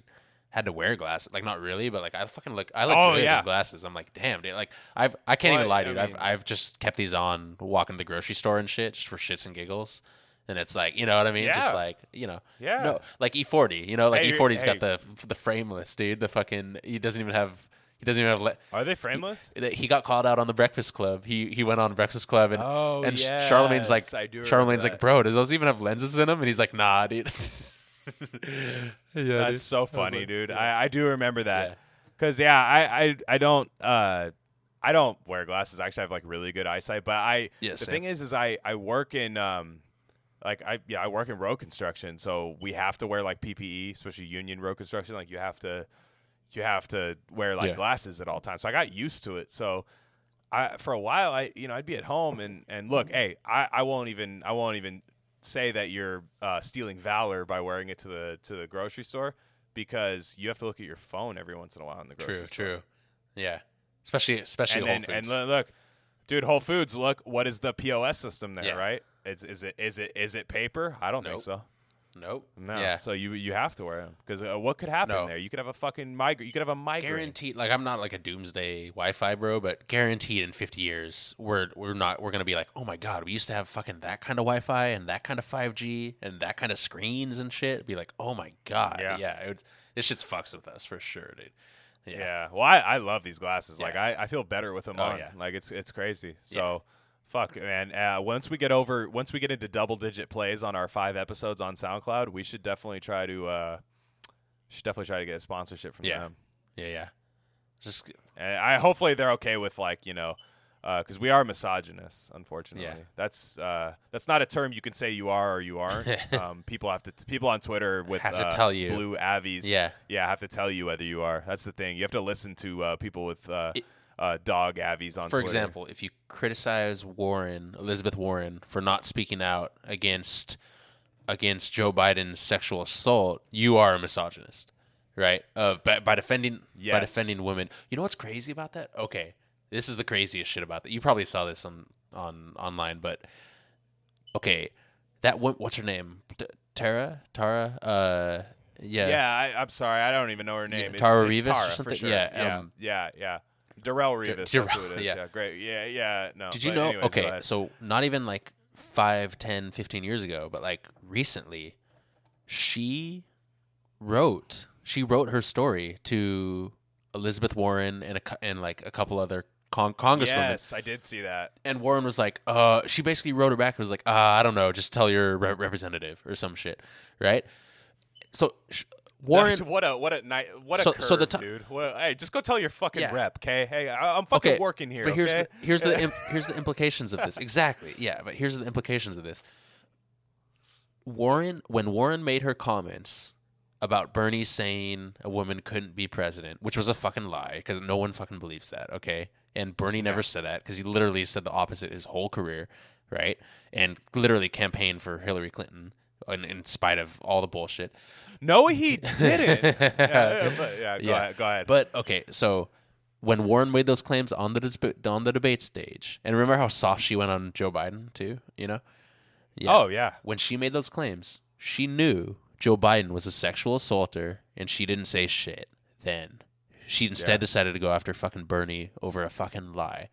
Had to wear glasses, like not really, but like I fucking look. I like oh, really yeah. glasses. I'm like, damn, dude. Like I've, I can't well, even lie, dude. I mean, I've, I've just kept these on walking to the grocery store and shit, just for shits and giggles. And it's like, you know what I mean? Yeah. Just like, you know, yeah. No, like E forty, you know, like hey, E forty's hey. got the the frameless, dude. The fucking he doesn't even have. He doesn't even have. Le- Are they frameless? He, he got called out on the Breakfast Club. He he went on Breakfast Club and oh, and yes. Charlemagne's like, Charlemagne's like, bro, do those even have lenses in them? And he's like, nah, dude. yeah, that's dude. so funny, I like, dude. Yeah. I, I do remember that because yeah. yeah, I I I don't uh I don't wear glasses. I actually have like really good eyesight, but I yeah, the same. thing is is I I work in um like I yeah I work in road construction, so we have to wear like P P E, especially union road construction. Like you have to you have to wear like yeah. glasses at all times. So I got used to it. So. I for a while I you know I'd be at home and and look, hey, I I won't even I won't even. say that you're uh, stealing valor by wearing it to the to the grocery store because you have to look at your phone every once in a while in the grocery true, store. True, true. Yeah. Especially especially and Whole then, Foods. And look, dude, Whole Foods, look, what is the P O S system there, yeah. right? Is, is it is it is it paper? I don't nope. think so. Nope. No. Yeah. So you you have to wear them because uh, what could happen no. there? You could have a fucking migraine. You could have a migraine. Guaranteed. Like I'm not like a doomsday Wi-Fi bro, but guaranteed in fifty years we're we're not we're gonna be like, oh my god, we used to have fucking that kind of Wi-Fi and that kind of five G and that kind of screens and shit. It'd be like, oh my god, yeah, yeah it would, this shit's fucks with us for sure, dude. Yeah. yeah. Well, I, I love these glasses. Yeah. Like I, I feel better with them oh, on. Yeah. Like it's it's crazy. So. Yeah. Fuck, man. Uh, once we get over, once we get into double-digit plays on our five episodes on SoundCloud, we should definitely try to, uh, should definitely try to get a sponsorship from yeah. them. Yeah, yeah. Just, and I hopefully they're okay with like you know, because uh, we are misogynists, unfortunately. Yeah. That's uh, that's not a term you can say you are or you aren't. um, people have to t- people on Twitter with have to uh, tell you. blue avies. Yeah, yeah, have to tell you whether you are. That's the thing. You have to listen to uh, people with. Uh, it- Uh, dog avies on Twitter. For example, if you criticize Warren, Elizabeth Warren, for not speaking out against against Joe Biden's sexual assault, you are a misogynist, right? Of by, by defending yes. by defending women. You know what's crazy about that? Okay, this is the craziest shit about that. You probably saw this on, on online, but okay, that what's her name? Tara Tara. Uh, yeah, yeah. I, I'm sorry, I don't even know her name. Yeah, Tara it's, Revis it's Tara, or something. For sure. Yeah, yeah, um, yeah, yeah. Darrell Revis, D- that's who it is. Yeah. yeah, great. Yeah, yeah. No. Did you know? Anyways, okay, so not even like five, ten, fifteen years ago, but like recently, she wrote she wrote her story to Elizabeth Warren and a, and like a couple other con- congresswoman. Yes, I did see that. And Warren was like, uh, she basically wrote her back and was like, uh, I don't know, just tell your re- representative or some shit, right? So sh- Warren, what a what a night, what a so, curve, so the t- dude. What a, hey, just go tell your fucking yeah. rep, okay? Hey, I, I'm fucking okay, working here. But here's okay? the, here's the imp, here's the implications of this. Exactly, yeah. But here's the implications of this. Warren, when Warren made her comments about Bernie saying a woman couldn't be president, which was a fucking lie because no one fucking believes that, okay? And Bernie yeah. never said that because he literally said the opposite his whole career, right? And literally campaigned for Hillary Clinton. In, in spite of all the bullshit. No, he didn't. yeah, yeah, but, yeah, go, yeah. Ahead, go ahead. But, okay, so when Warren made those claims on the dis- on the debate stage, and remember how soft she went on Joe Biden, too, you know? Yeah. Oh, yeah. When she made those claims, she knew Joe Biden was a sexual assaulter, and she didn't say shit then. She instead yeah. decided to go after fucking Bernie over a fucking lie.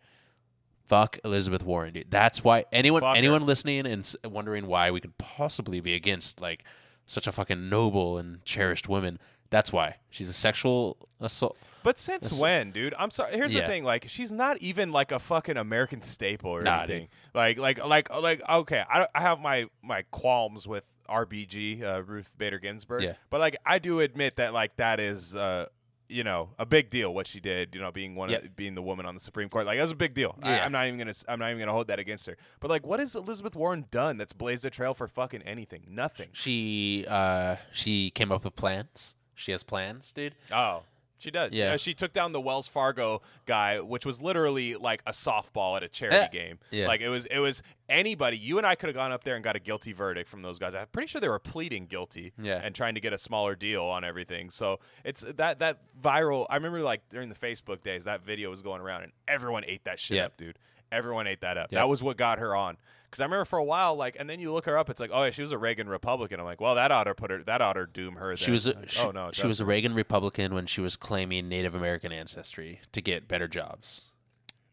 Fuck Elizabeth Warren, dude. That's why anyone Fuck anyone her. listening and wondering why we could possibly be against like such a fucking noble and cherished woman. That's why she's a sexual assault. But since assault. when, dude? I'm sorry. Here's yeah. the thing: like, she's not even like a fucking American staple or nah, anything. Dude. Like, like, like, like. Okay, I, I have my my qualms with R B G, uh, Ruth Bader Ginsburg. Yeah. But like, I do admit that like that is. Uh, you know, a big deal what she did, you know, being one yep. of, being the woman on the Supreme Court. Like, that was a big deal. Yeah. I, I'm not even going to I'm not even going to hold that against her. But like, what has Elizabeth Warren done that's blazed a trail for fucking anything? Nothing. She uh she came up with plans. She has plans, dude. Oh. She does. Yeah. You know, she took down the Wells Fargo guy, which was literally like a softball at a charity yeah. game. Yeah. Like it was it was anybody. You and I could have gone up there and got a guilty verdict from those guys. I'm pretty sure they were pleading guilty yeah. and trying to get a smaller deal on everything. So it's that that viral. I remember like during the Facebook days, that video was going around and everyone ate that shit yeah. up, dude. Everyone ate that up. Yep. That was what got her on. Because I remember for a while, like, and then you look her up, it's like, oh, yeah, she was a Reagan Republican. I'm like, well, that ought to put her, that ought to doom her. She then. was, a, like, she, oh no, she was a Reagan Republican when she was claiming Native American ancestry to get better jobs.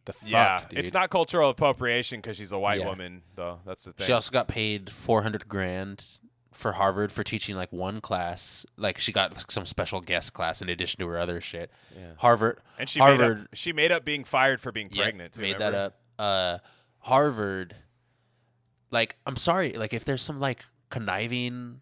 The fuck, yeah, dude. It's not cultural appropriation because she's a white yeah. woman, though. That's the thing. She also got paid four hundred grand for Harvard for teaching like one class. Like she got like, some special guest class in addition to her other shit. Yeah. Harvard and she Harvard made up, she made up being fired for being yeah, pregnant. Too, made remember? that up. Uh, Harvard, like, I'm sorry, like, if there's some, like, conniving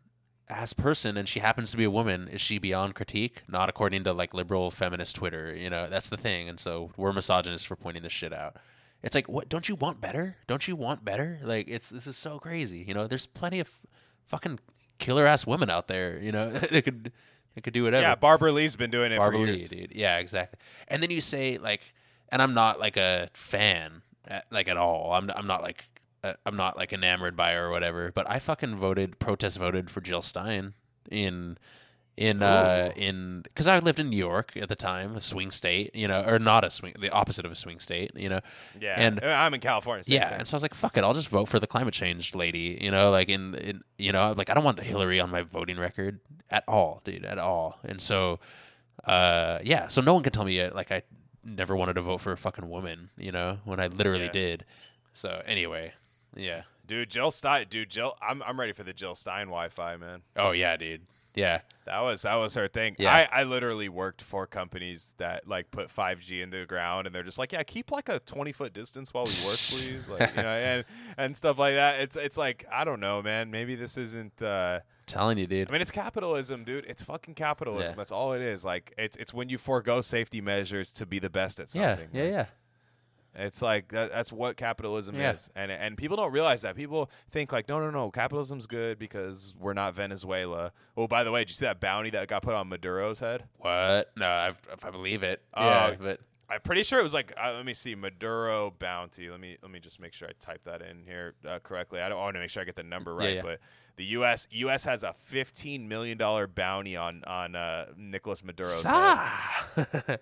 ass person and she happens to be a woman, is she beyond critique? Not according to, like, liberal feminist Twitter, you know, that's the thing. And so we're misogynists for pointing this shit out. It's like, what, don't you want better? Don't you want better? Like, it's, this is so crazy, you know, there's plenty of fucking killer ass women out there, you know, they could, they could do whatever. Yeah, Barbara Lee's been doing it Barbara for years. Lee, dude. Yeah, exactly. And then you say, like, and I'm not, like, a fan, like, at all. I'm, I'm not, like, I'm not like enamored by her or whatever, but I fucking voted, protest voted for Jill Stein in, in, uh, Ooh. in, because I lived in New York at the time, a swing state, you know, or not a swing, the opposite of a swing state, you know. Yeah. And I'm in California. So yeah. Thing. And so I was like, fuck it, I'll just vote for the climate change lady, you know, like in, in, you know, like I don't want Hillary on my voting record at all, dude, at all. And so, uh, yeah, so no one can tell me, like, I never wanted to vote for a fucking woman, you know, when I literally yeah. did. So anyway. Yeah, dude, Jill Stein, dude, Jill, I'm I'm ready for the Jill Stein Wi-Fi, man. Oh yeah, dude, yeah, that was that was her thing. Yeah. I, I literally worked for companies that like put five G into the ground, and they're just like, yeah, keep like a twenty foot distance while we work, please, like you know, and and stuff like that. It's it's like I don't know, man. Maybe this isn't. Uh, telling you, dude. I mean, it's capitalism, dude. It's fucking capitalism. Yeah. That's all it is. Like it's it's when you forego safety measures to be the best at something. Yeah, yeah, right? yeah. It's like that, that's what capitalism yeah. is, and and people don't realize that. People think like, no, no, no, capitalism's good because we're not Venezuela. Oh, by the way, did you see that bounty that got put on Maduro's head? What? No, I, if I believe it. Oh, yeah, but I'm pretty sure it was like, uh, let me see, Maduro bounty. Let me let me just make sure I type that in here uh, correctly. I don't I want to make sure I get the number right, yeah, yeah. but the U S U S has a fifteen million dollars bounty on on uh, Nicolas Maduro's head.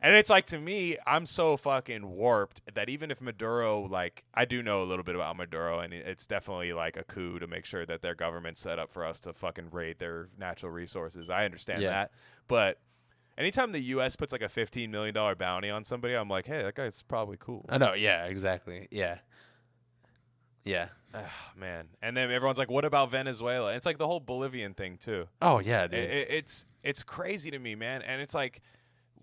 And it's like, to me, I'm so fucking warped that even if Maduro, like, I do know a little bit about Maduro, and it's definitely like a coup to make sure that their government's set up for us to fucking raid their natural resources. I understand yeah. that. But anytime the U S puts like a fifteen million dollars bounty on somebody, I'm like, hey, that guy's probably cool. I know. Yeah, exactly. Yeah. Yeah. Oh, man. And then everyone's like, what about Venezuela? And it's like the whole Bolivian thing, too. Oh, yeah, dude. It, it, it's, it's crazy to me, man. And it's like...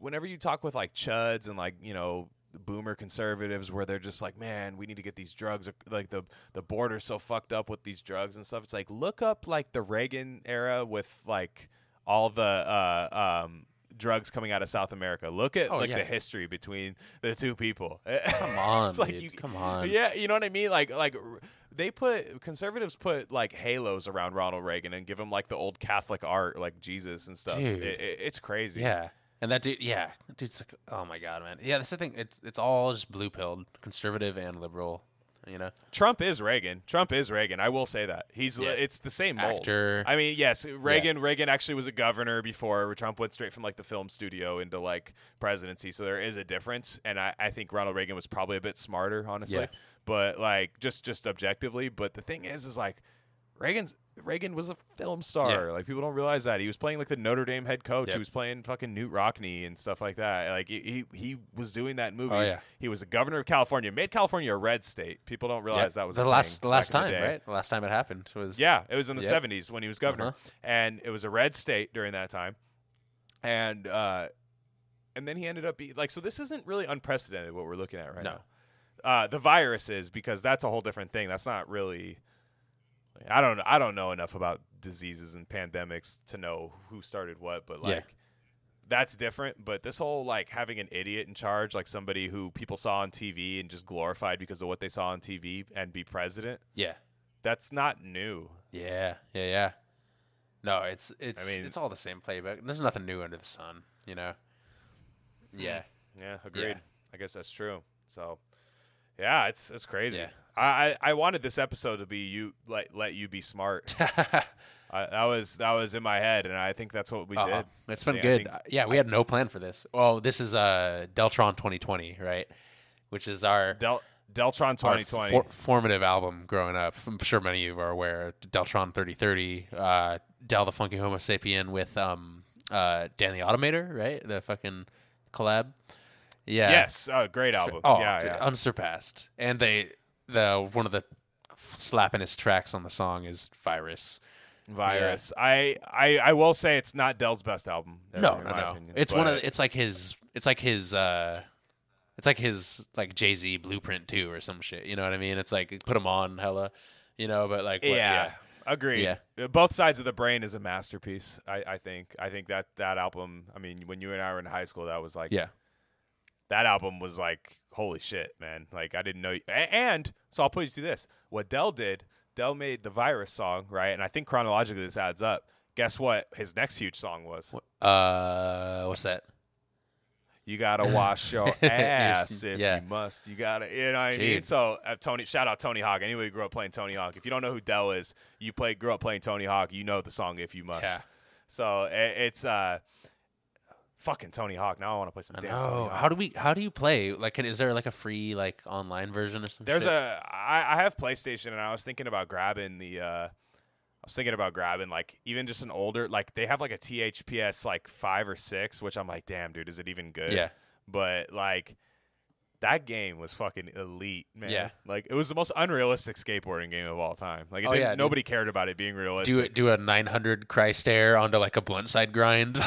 whenever you talk with like chuds and like, you know, boomer conservatives where they're just like, man, we need to get these drugs, like the the border's so fucked up with these drugs and stuff. It's like, look up like the Reagan era with like all the uh, um, drugs coming out of South America. Look at oh, like yeah. the history between the two people. Come on, it's like dude. You, come on. Yeah, you know what I mean? Like like. They put conservatives put like halos around Ronald Reagan and give him like the old Catholic art, like Jesus and stuff. Dude. It, it, it's crazy. Yeah, and that dude, yeah, that dude's like, oh my god, man. Yeah, that's the thing. It's it's all just blue pilled, conservative and liberal. You know, Trump is Reagan. Trump is Reagan. I will say that he's yeah. it's the same mold. Actor. I mean, yes, Reagan. Yeah. Reagan actually was a governor before Trump went straight from like the film studio into like presidency. So there is a difference, and I, I think Ronald Reagan was probably a bit smarter, honestly. Yeah. But like just just objectively. But the thing is, is like Reagan's Reagan was a film star. Yeah. Like people don't realize that he was playing like the Notre Dame head coach. Yep. He was playing fucking Newt Rockne and stuff like that. Like he he, he was doing that in movies. Oh, yeah. He was a governor of California, made California a red state. People don't realize yep. that was the a last the last time, the right? The last time it happened was yeah, it was in the yep. seventies when he was governor, uh-huh. and it was a red state during that time, and uh, and then he ended up be, like so. This isn't really unprecedented what we're looking at right no. now. Uh, the virus is because that's a whole different thing. That's not really. I don't I don't know enough about diseases and pandemics to know who started what, but like yeah. that's different. But this whole like having an idiot in charge, like somebody who people saw on T V and just glorified because of what they saw on T V and be president. Yeah. That's not new. Yeah. Yeah. Yeah. No, it's it's I mean, it's all the same playbook. There's nothing new under the sun, you know? Yeah. Yeah. Agreed. Yeah. I guess that's true. So yeah, it's it's crazy. Yeah. I, I wanted this episode to be you let let you be smart. I, that was that was in my head, and I think that's what we uh-huh. did. It's been yeah, good. Uh, yeah, we I, had no plan for this. Well, this is uh, Deltron twenty twenty, right? Which is our Del- Deltron twenty twenty our for- formative album growing up. I'm sure many of you are aware. Deltron thirty thirty, uh, Del the Funky Homo Sapien with um uh Dan the Automator, right? The fucking collab. Yeah. Yes. Uh, great album. Oh, yeah, yeah. Unsurpassed. And they. The one of the slappinest tracks on the song is Virus. Virus. Yeah. I, I I will say it's not Del's best album. No, no, no. Opinion, it's one of the, it's like his it's like his uh, it's like his like Jay-Z blueprint too or some shit. You know what I mean? It's like put him on hella, you know. But like what, yeah, yeah, agreed. Yeah. Both Sides of the Brain is a masterpiece. I, I think I think that that album. I mean, when you and I were in high school, that was like yeah. That album was like, holy shit, man. Like, I didn't know. You. And so I'll put you to this. What Del did, Del made the Virus song, right? And I think chronologically this adds up. Guess what his next huge song was? Uh, What's that? You got to wash your ass if yeah. you must. You got to, you know what Dude. I mean? So uh, Tony, shout out Tony Hawk. Anybody who grew up playing Tony Hawk. If you don't know who Del is, you play, grew up playing Tony Hawk, you know the song If You Must. Yeah. So it, it's... uh. Fucking Tony Hawk. Now I want to play some I damn know. Tony Hawk. How do we how do you play? Like can, is there like a free like online version or something? There's shit? a I, I have PlayStation and I was thinking about grabbing the uh I was thinking about grabbing like even just an older like they have like a T H P S like five or six, which I'm like, damn dude, is it even good? Yeah. But like that game was fucking elite, man. Yeah. Like, it was the most unrealistic skateboarding game of all time. Like, it oh, yeah, nobody dude. cared about it being realistic. Do it, do a nine hundred cry stare onto, like, a blunt side grind.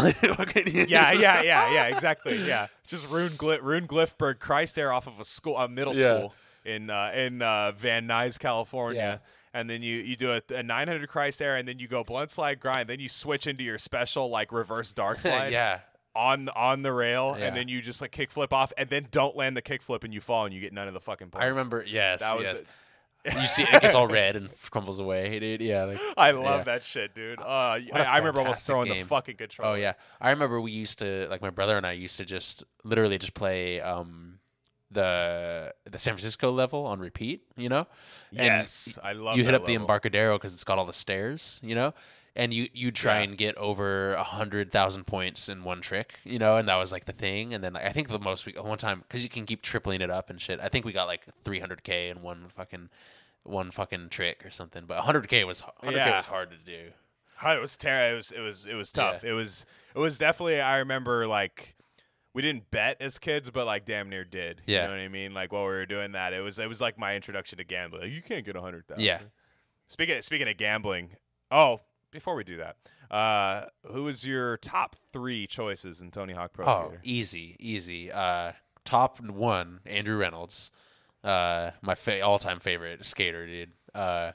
yeah, yeah, yeah, yeah, exactly, yeah. Just Rune, Gli- Rune Glifberg cry stare off of a school, a middle yeah. school in uh, in uh, Van Nuys, California. Yeah. And then you, you do a, a nine hundred cry stare, and then you go blunt slide grind. Then you switch into your special, like, reverse dark slide. yeah. on on the rail yeah. and then you just like kickflip off and then don't land the kickflip and you fall and you get none of the fucking points. I remember yes that was yes the- you see it gets all red and crumbles away dude yeah like, I love yeah. that shit dude uh, I, I remember almost throwing game. the fucking controller. Oh yeah, I remember we used to like my brother and I used to just literally just play um the the San Francisco level on repeat, you know. Yes, and I love you that hit up level. The Embarcadero because it's got all the stairs, you know. And you you try yeah. and get over a hundred thousand points in one trick, you know, and that was like the thing. And then like, I think the most we one time because you can keep tripling it up and shit. I think we got like three hundred k in one fucking one fucking trick or something. But a hundred k was hundred yeah. k was hard to do. It was terrible. It was it was it was tough. Yeah. It was it was definitely. I remember like we didn't bet as kids, but like damn near did. Yeah. You know what I mean? Like while we were doing that, it was it was like my introduction to gambling. Like, you can't get a hundred thousand. Yeah. Speaking speaking of gambling, oh. before we do that, uh, who is your top three choices in Tony Hawk Pro Skater? Oh, easy, easy. Uh, top one, Andrew Reynolds, uh, my fa- all-time favorite skater, dude. Uh,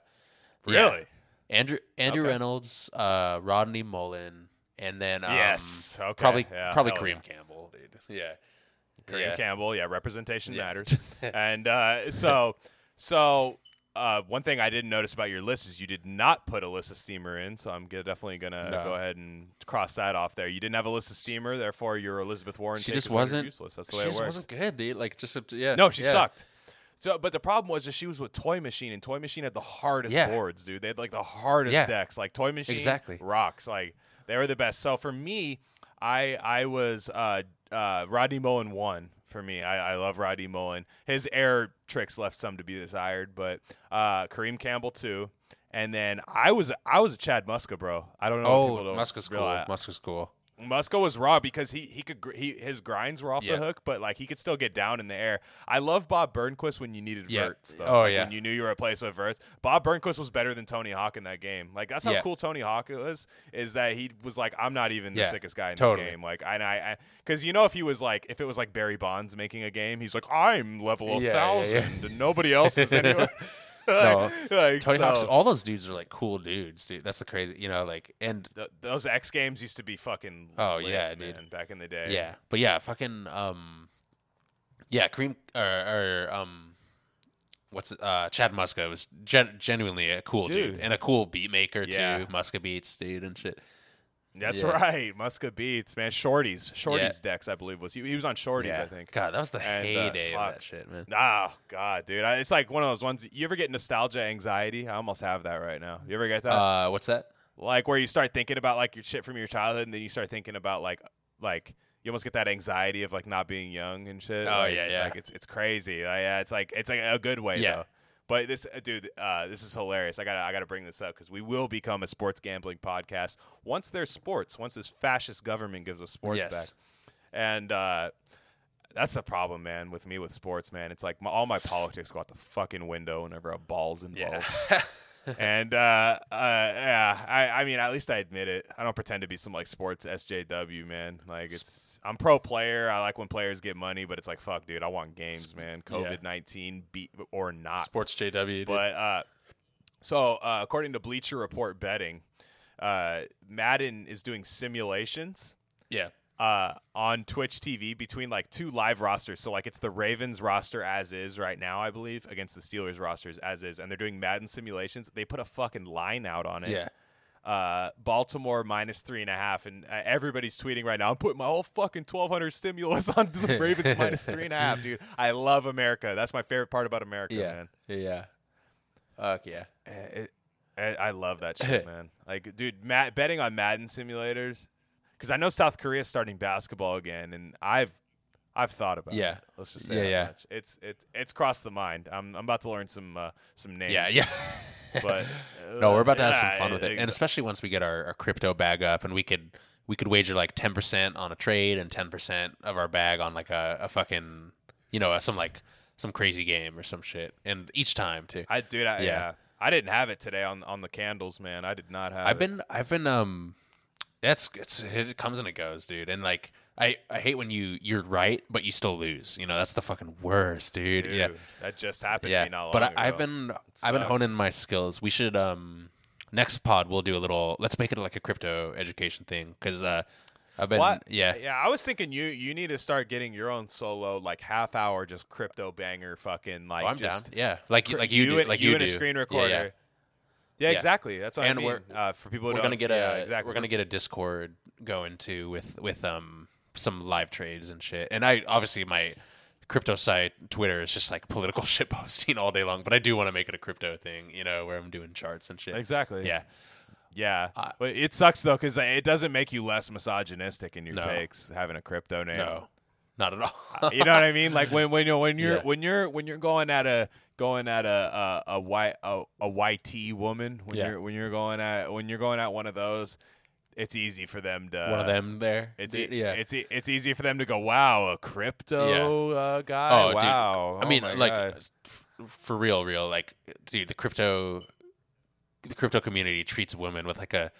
really? Yeah. Andrew Andrew okay. Reynolds, uh, Rodney Mullen, and then um, yes, okay. probably yeah, probably Kareem yeah. Campbell, dude. Yeah, Kareem yeah. Campbell. Yeah, representation yeah. matters. And uh, so so. Uh, one thing I didn't notice about your list is you did not put Alyssa Steamer in, so I'm g- definitely going to no. go ahead and cross that off there. You didn't have Alyssa Steamer, therefore your Elizabeth Warren she just wasn't useless. That's the way it works. She just wasn't good, dude. Like just yeah. No, she yeah. sucked. So, but the problem was that she was with Toy Machine, and Toy Machine had the hardest yeah. boards, dude. They had like the hardest yeah. decks. Like Toy Machine exactly. rocks. Like they were the best. So for me, I I was uh, uh, Rodney Mullen won. For me, I, I love Rodney Mullen. His air tricks left some to be desired, but uh, Kareem Campbell too. And then I was I was a Chad Muska, bro. I don't know. Oh, if don't Muska's realize. cool. Muska's cool. Muska was raw because he he could he his grinds were off yeah. the hook, but like he could still get down in the air. I love Bob Burnquist when you needed yeah. verts. Though. Oh yeah, when you knew you were replaced with verts. Bob Burnquist was better than Tony Hawk in that game. Like that's how yeah. cool Tony Hawk was. Is that he was like, I'm not even the yeah. sickest guy in totally. this game. Like and I because you know if he was like if it was like Barry Bonds making a game, he's like I'm level a yeah, thousand yeah, yeah. and nobody else is anywhere. No, like, Tony so. Hawk's, all those dudes are like cool dudes, dude. That's the crazy, you know, like, and Th- those X Games used to be fucking oh lit, yeah, man, dude, back in the day. Yeah, but yeah, fucking um, yeah, Kareem or, or um, what's uh, Chad Muska was gen- genuinely a cool dude. dude and a cool beat maker yeah. too. Muska beats, dude, and shit. That's yeah. right, Muska beats, man. Shorties, Shorties yeah. decks, I believe was he, he was on Shorties, yeah. I think. God, that was the and, heyday uh, of that shit, man. Oh God, dude, I, it's like one of those ones. You ever get nostalgia anxiety? I almost have that right now. You ever get that? Uh, what's that? Like where you start thinking about like your shit from your childhood, and then you start thinking about like like you almost get that anxiety of like not being young and shit. Oh like, yeah, yeah. Like it's it's crazy. Like, yeah, it's like it's like a good way yeah. though. But this, dude, uh, this is hilarious. I gotta, I gotta bring this up because we will become a sports gambling podcast once there's sports. Once this fascist government gives us sports yes. back, and uh, that's the problem, man. With me with sports, man, it's like my, all my politics go out the fucking window whenever a ball's involved. Yeah. and uh, uh, yeah, I, I mean, at least I admit it. I don't pretend to be some like sports S J W, man. Like it's, I'm pro player. I like when players get money, but it's like, fuck, dude, I want games, man. COVID nineteen yeah. beat or not. Sports J W, but uh, so uh, according to Bleacher Report betting, uh, Madden is doing simulations. Yeah. Uh, on Twitch T V between like two live rosters. So like it's the Ravens roster as is right now, I believe, against the Steelers rosters as is. And they're doing Madden simulations. They put a fucking line out on it. Yeah. Uh, Baltimore minus three and a half. And uh, everybody's tweeting right now, I'm putting my whole fucking twelve hundred stimulus on the Ravens minus three and a half, dude. I love America. That's my favorite part about America, yeah. man. Yeah. Fuck yeah. It, it, I love that shit, man. Like, dude, Matt, betting on Madden simulators. Because I know South Korea is starting basketball again, and I've I've thought about yeah. it. Let's just say yeah, that yeah. much. It's it's it's crossed the mind. I'm I'm about to learn some uh, some names. Yeah, yeah. But uh, no, we're about to have yeah, some fun with it, exactly. And especially once we get our, our crypto bag up, and we could we could wager like ten percent on a trade and ten percent of our bag on like a, a fucking you know some like some crazy game or some shit, and each time too. I dude, I, yeah. yeah, I didn't have it today on on the candles, man. I did not have. I've it. been I've been um. That's it's it comes and it goes, dude. And like I, I hate when you you're right, but you still lose. You know that's the fucking worst, dude. dude yeah, that just happened. Yeah, to me not long but ago. I've been I've been honing my skills. We should um next pod we'll do a little. Let's make it like a crypto education thing because uh I've been what? yeah yeah I was thinking you you need to start getting your own solo like half hour just crypto banger fucking like oh, I'm just, down yeah like cr- like you, you do, and, like you, you and do. a screen recorder. Yeah, yeah. Yeah, yeah, exactly. That's what and I mean. We're, uh, for people, who we're gonna get yeah, a exactly. we're gonna get a Discord going too with with um some live trades and shit. And I obviously my crypto site Twitter is just like political shit posting all day long. But I do want to make it a crypto thing, you know, where I'm doing charts and shit. Exactly. Yeah, yeah. Uh, but it sucks though because it doesn't make you less misogynistic in your no. takes having a crypto name. No, not at all. You know what I mean? Like when when you when you're yeah. when you're when you're going at a Going at a a, a, y, a, a Y T woman when yeah. you're when you're going at when you're going at one of those, it's easy for them to one of them there. It's e- yeah. It's e- it's easy for them to go. Wow, a crypto yeah. uh, guy. Oh, wow. Dude. I oh mean, like God. for real, real. Like, dude, the crypto the crypto community treats women with like a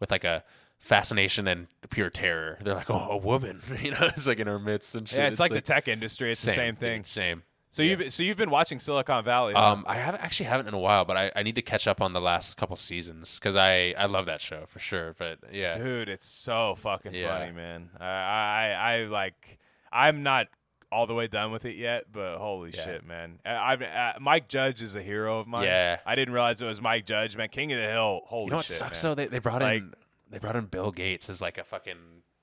with like a fascination and pure terror. They're like, oh, a woman, you know, it's like in our midst and shit. Yeah, it's, it's like, like the tech industry. It's same, the same thing. Same. So yeah. you've so you've been watching Silicon Valley. Huh? Um, I haven't actually haven't in a while, but I, I need to catch up on the last couple seasons because I, I love that show for sure. But yeah, dude, it's so fucking yeah. funny, man. I, I I like I'm not all the way done with it yet, but holy yeah. shit, man! I, I, I Mike Judge is a hero of mine. Yeah, I didn't realize it was Mike Judge, man. King of the Hill. Holy shit, you know what shit, sucks man. Though? They they brought like, in. They brought in Bill Gates as like a fucking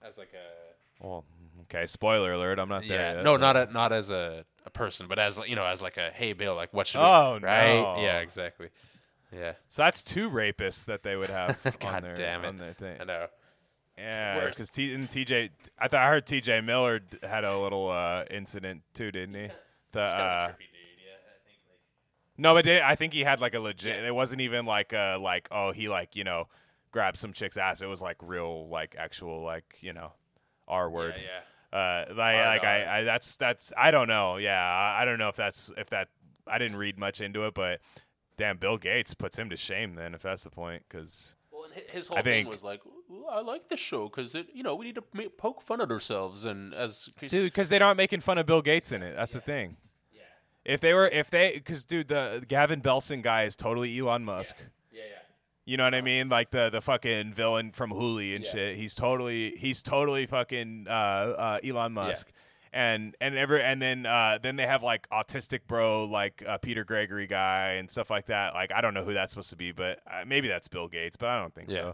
as like a well okay spoiler alert I'm not there yeah yet, no but. not a, not as a, a person but as you know as like a hey Bill like what should oh we, right no. yeah exactly yeah so that's two rapists that they would have God on their damn it. on their thing I know yeah because T and T J I thought I heard T J Miller d- had a little uh, incident too didn't he the uh, no but they, I think he had like a legit yeah. it wasn't even like a like oh he like you know. Grab some chick's ass. It was like real, like actual, like you know, R word. Yeah, yeah. Uh, like, R like I, I, that's that's. I don't know. Yeah, I, I don't know if that's if that. I didn't read much into it, but damn, Bill Gates puts him to shame. Then, if that's the point, because well, and his whole I thing think, was like, I like this show because it, you know, we need to make, poke fun at ourselves and as dude, because they aren't making fun of Bill Gates in it. That's yeah. the thing. Yeah. If they were, if they, because dude, the Gavin Belson guy is totally Elon Musk. Yeah. You know what I mean? Like the, the fucking villain from Huli and yeah. shit. He's totally he's totally fucking uh, uh, Elon Musk. Yeah. And and every and then uh, then they have like autistic bro like uh, Peter Gregory guy and stuff like that. Like I don't know who that's supposed to be, but uh, maybe that's Bill Gates, but I don't think yeah.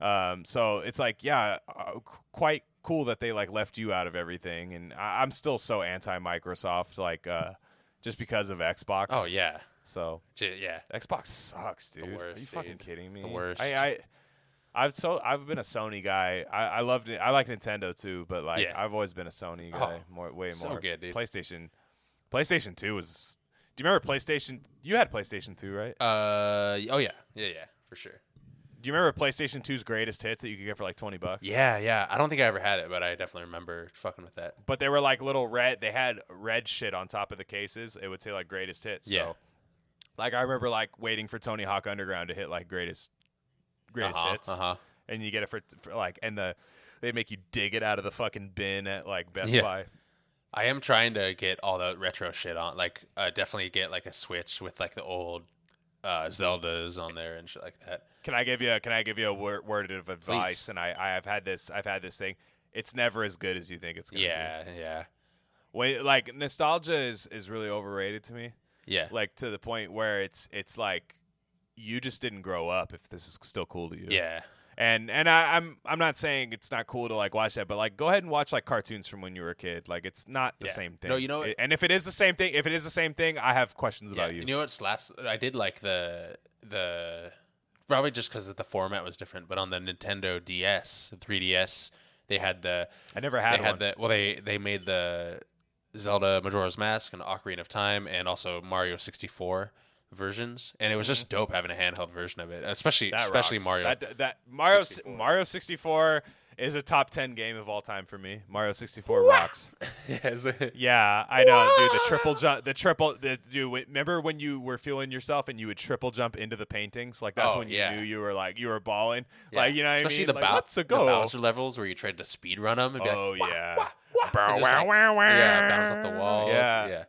so. Um, so it's like yeah, uh, c- quite cool that they like left you out of everything. And I- I'm still so anti Microsoft like uh, just because of Xbox. Oh yeah. So yeah, Xbox sucks, dude. The worst, Are you dude. fucking kidding me? The worst. I, I, I've so I've been a Sony guy. I, I loved it. I like Nintendo too, but like yeah. I've always been a Sony guy. Oh, more, way so more. So good, dude. PlayStation, PlayStation Two was. Do you remember PlayStation? You had PlayStation Two, right? Uh oh yeah, yeah yeah for sure. Do you remember PlayStation two's greatest hits that you could get for like twenty bucks? Yeah, yeah. I don't think I ever had it, but I definitely remember fucking with that. But they were like little red. They had red shit on top of the cases. It would say like greatest hits. Yeah. So. Like, I remember, like, waiting for Tony Hawk Underground to hit, like, greatest greatest uh-huh, hits. Uh-huh. And you get it for, for, like, and the they make you dig it out of the fucking bin at, like, Best yeah. Buy. I am trying to get all the retro shit on. Like, uh, definitely get, like, a Switch with, like, the old uh, Zeldas on there and shit like that. Can I give you a, can I give you a wor- word of advice? Please. And I, I have had this, I've had this thing. It's never as good as you think it's going to yeah, be. Yeah, yeah. Wait, like, nostalgia is, is really overrated to me. Yeah, like to the point where it's it's like you just didn't grow up if this is still cool to you. Yeah, and and I, I'm I'm not saying it's not cool to like watch that, but like go ahead and watch like cartoons from when you were a kid. Like it's not the yeah. same thing. No, you know, it, and if it is the same thing, if it is the same thing, I have questions yeah. about you. You know what slaps? I did like the the probably just because the format was different, but on the Nintendo D S, the three D S, they had the I never had they one. Had the, well, they they made the. Zelda Majora's Mask and Ocarina of Time and also Mario sixty-four versions, and it was just dope having a handheld version of it, especially that especially rocks. Mario that, that Mario sixty-four. Mario sixty-four is a top ten game of all time for me. Mario sixty-four what? Rocks. Yeah, I know, what? Dude. The triple jump, the triple, the dude. Remember when you were feeling yourself and you would triple jump into the paintings? Like that's oh, when you yeah. knew you were like you were balling. Yeah. Like you know, especially what I mean? the, like, bow- the Bowser levels where you tried to speed run them. And be oh like, wah, yeah, wah, wah, bow, and wow, like, wow, wow, yeah, bounce off the walls. Yeah. yeah,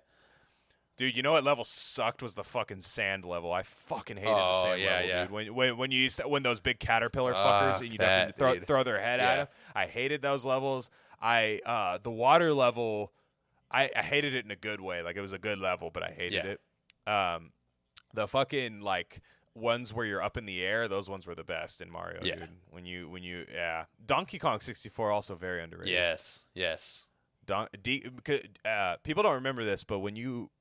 dude. You know what level sucked was the fucking sand level. I fucking hated oh, the sand yeah, level, yeah. dude. When when when you used to, when those big caterpillar fuckers uh, and you have to throw, throw their head yeah. at them. I hated those levels. I uh, the water level, I, I hated it in a good way. Like it was a good level, but I hated yeah. it. Um, the fucking like ones where you're up in the air, those ones were the best in Mario. Yeah. Dude. When you when you yeah, Donkey Kong sixty-four also very underrated. Yes, yes. Don D, uh, people don't remember this, but when you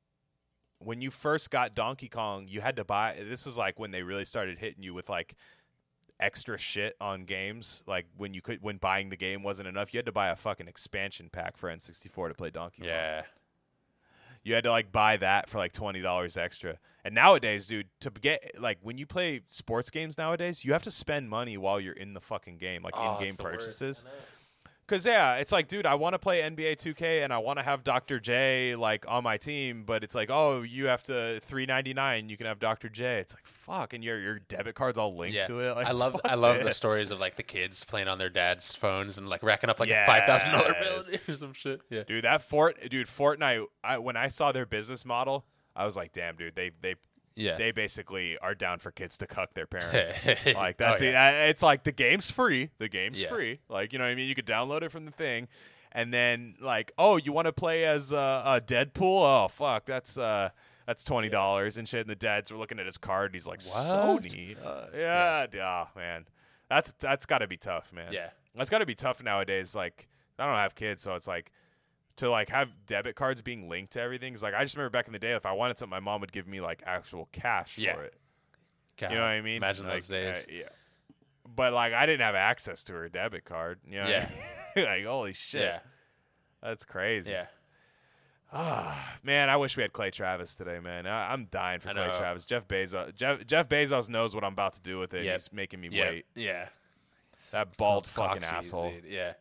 when you first got Donkey Kong, you had to buy. This is like when they really started hitting you with like. Extra shit on games, like when you could when buying the game wasn't enough, you had to buy a fucking expansion pack for N sixty-four to play Donkey Kong. Yeah, you had to like buy that for like twenty dollars extra. And nowadays, dude, to get like when you play sports games nowadays, you have to spend money while you're in the fucking game, like oh, in-game purchases. Because, yeah, it's like, dude, I want to play N B A two K and I want to have Doctor J, like, on my team. But it's like, oh, you have to three ninety-nine, you can have Doctor J. It's like, fuck. And your your debit card's all linked yeah. to it. Like, I love I love this. the stories of, like, the kids playing on their dad's phones and, like, racking up, like, yes. a five thousand dollar bill or some shit. Yeah. Dude, that Fort, dude, Fortnite, I, when I saw their business model, I was like, damn, dude, they they yeah. they basically are down for kids to cuck their parents. Like, that's oh, yeah. it. It's like, the game's free. The game's yeah. free. Like, you know what I mean? You could download it from the thing. And then, like, oh, you want to play as uh, a Deadpool? Oh, fuck, that's uh, that's twenty dollars yeah. and shit. And the dads were looking at his card, and he's like, what? Sony? Uh, yeah, yeah. Oh, man. That's That's got to be tough, man. Yeah. That's got to be tough nowadays. Like, I don't have kids, so it's like, to, like, have debit cards being linked to everything. Like, I just remember back in the day, if I wanted something, my mom would give me, like, actual cash yeah. for it. God, you know what I mean? Imagine, like, those days. Uh, yeah. But, like, I didn't have access to her debit card. You know yeah. I mean? Like, holy shit. Yeah. That's crazy. Yeah. Ah, man, I wish we had Clay Travis today, man. I, I'm dying for I Clay know. Travis. Jeff Bezos. Jeff, Jeff Bezos knows what I'm about to do with it. Yep. He's making me yep. wait. Yeah. That bald oh, fucking Coxie, asshole. Dude. Yeah.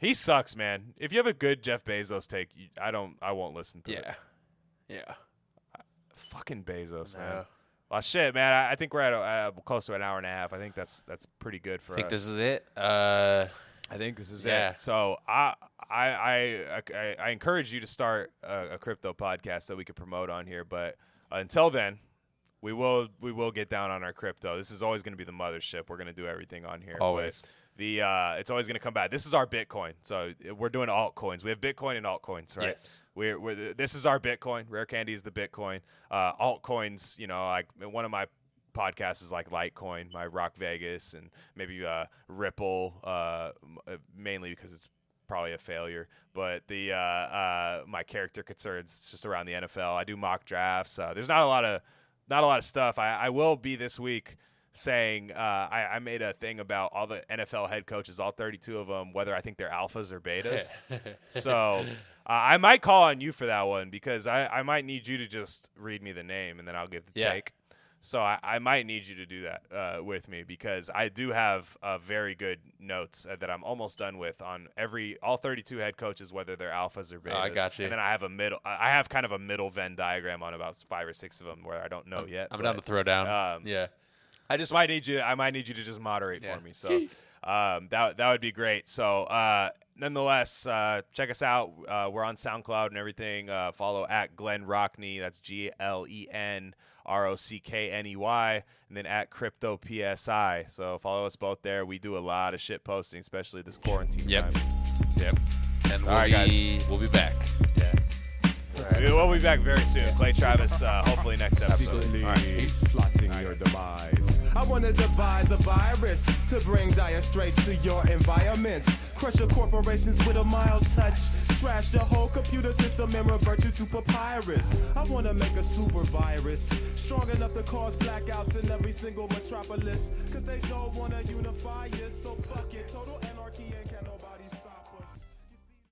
He sucks, man. If you have a good Jeff Bezos take, you, I don't. I won't listen to yeah. it. Yeah, yeah. Fucking Bezos, no. man. Well, shit, man. I, I think we're at a, uh, close to an hour and a half. I think that's that's pretty good for us. I think us. this is it. Uh, I think this is yeah. it. So I, I I I I encourage you to start a, a crypto podcast that we could promote on here. But until then, we will we will get down on our crypto. This is always going to be the mothership. We're going to do everything on here. Always. But The uh, it's always going to come back. This is our Bitcoin, so we're doing altcoins. We have Bitcoin and altcoins, right? Yes. We're, we're this is our Bitcoin. Rare Candy is the Bitcoin. Uh, altcoins, you know, like one of my podcasts is like Litecoin, my Rock Vegas, and maybe uh, Ripple, uh, mainly because it's probably a failure. But the uh, uh, my character concerns just around the N F L. I do mock drafts. Uh, there's not a lot of not a lot of stuff. I, I will be this week. Saying uh, I, I made a thing about all the N F L head coaches, all thirty-two of them, whether I think they're alphas or betas. So uh, I might call on you for that one because I, I might need you to just read me the name and then I'll give the yeah. take. So I, I might need you to do that uh, with me because I do have uh, very good notes that I'm almost done with on every all thirty-two head coaches, whether they're alphas or betas. Oh, I got you. And then I have a middle. I have kind of a middle Venn diagram on about five or six of them where I don't know I'm, yet. I'm but, down to throw down. Um, yeah. I just might need you. I might need you to just moderate yeah. for me. So um, that that would be great. So uh, nonetheless, uh, check us out. Uh, we're on SoundCloud and everything. Uh, follow at Glenn Rockney. That's G L E N R O C K N E Y, and then at Crypto P S I. So follow us both there. We do a lot of shit posting, especially this quarantine yep. time. Yep. And we'll all right, guys, be, we'll be back. Yeah. Right. We'll be back very soon. Clay Travis, uh, hopefully next episode. Absolutely. All right. Slotting right. your demise. I want to devise a virus to bring dire straits to your environment. Crush your corporations with a mild touch. Trash the whole computer system and revert you to papyrus. I want to make a super virus strong enough to cause blackouts in every single metropolis. Because they don't want to unify us. So fuck it. Total anarchy and can't nobody...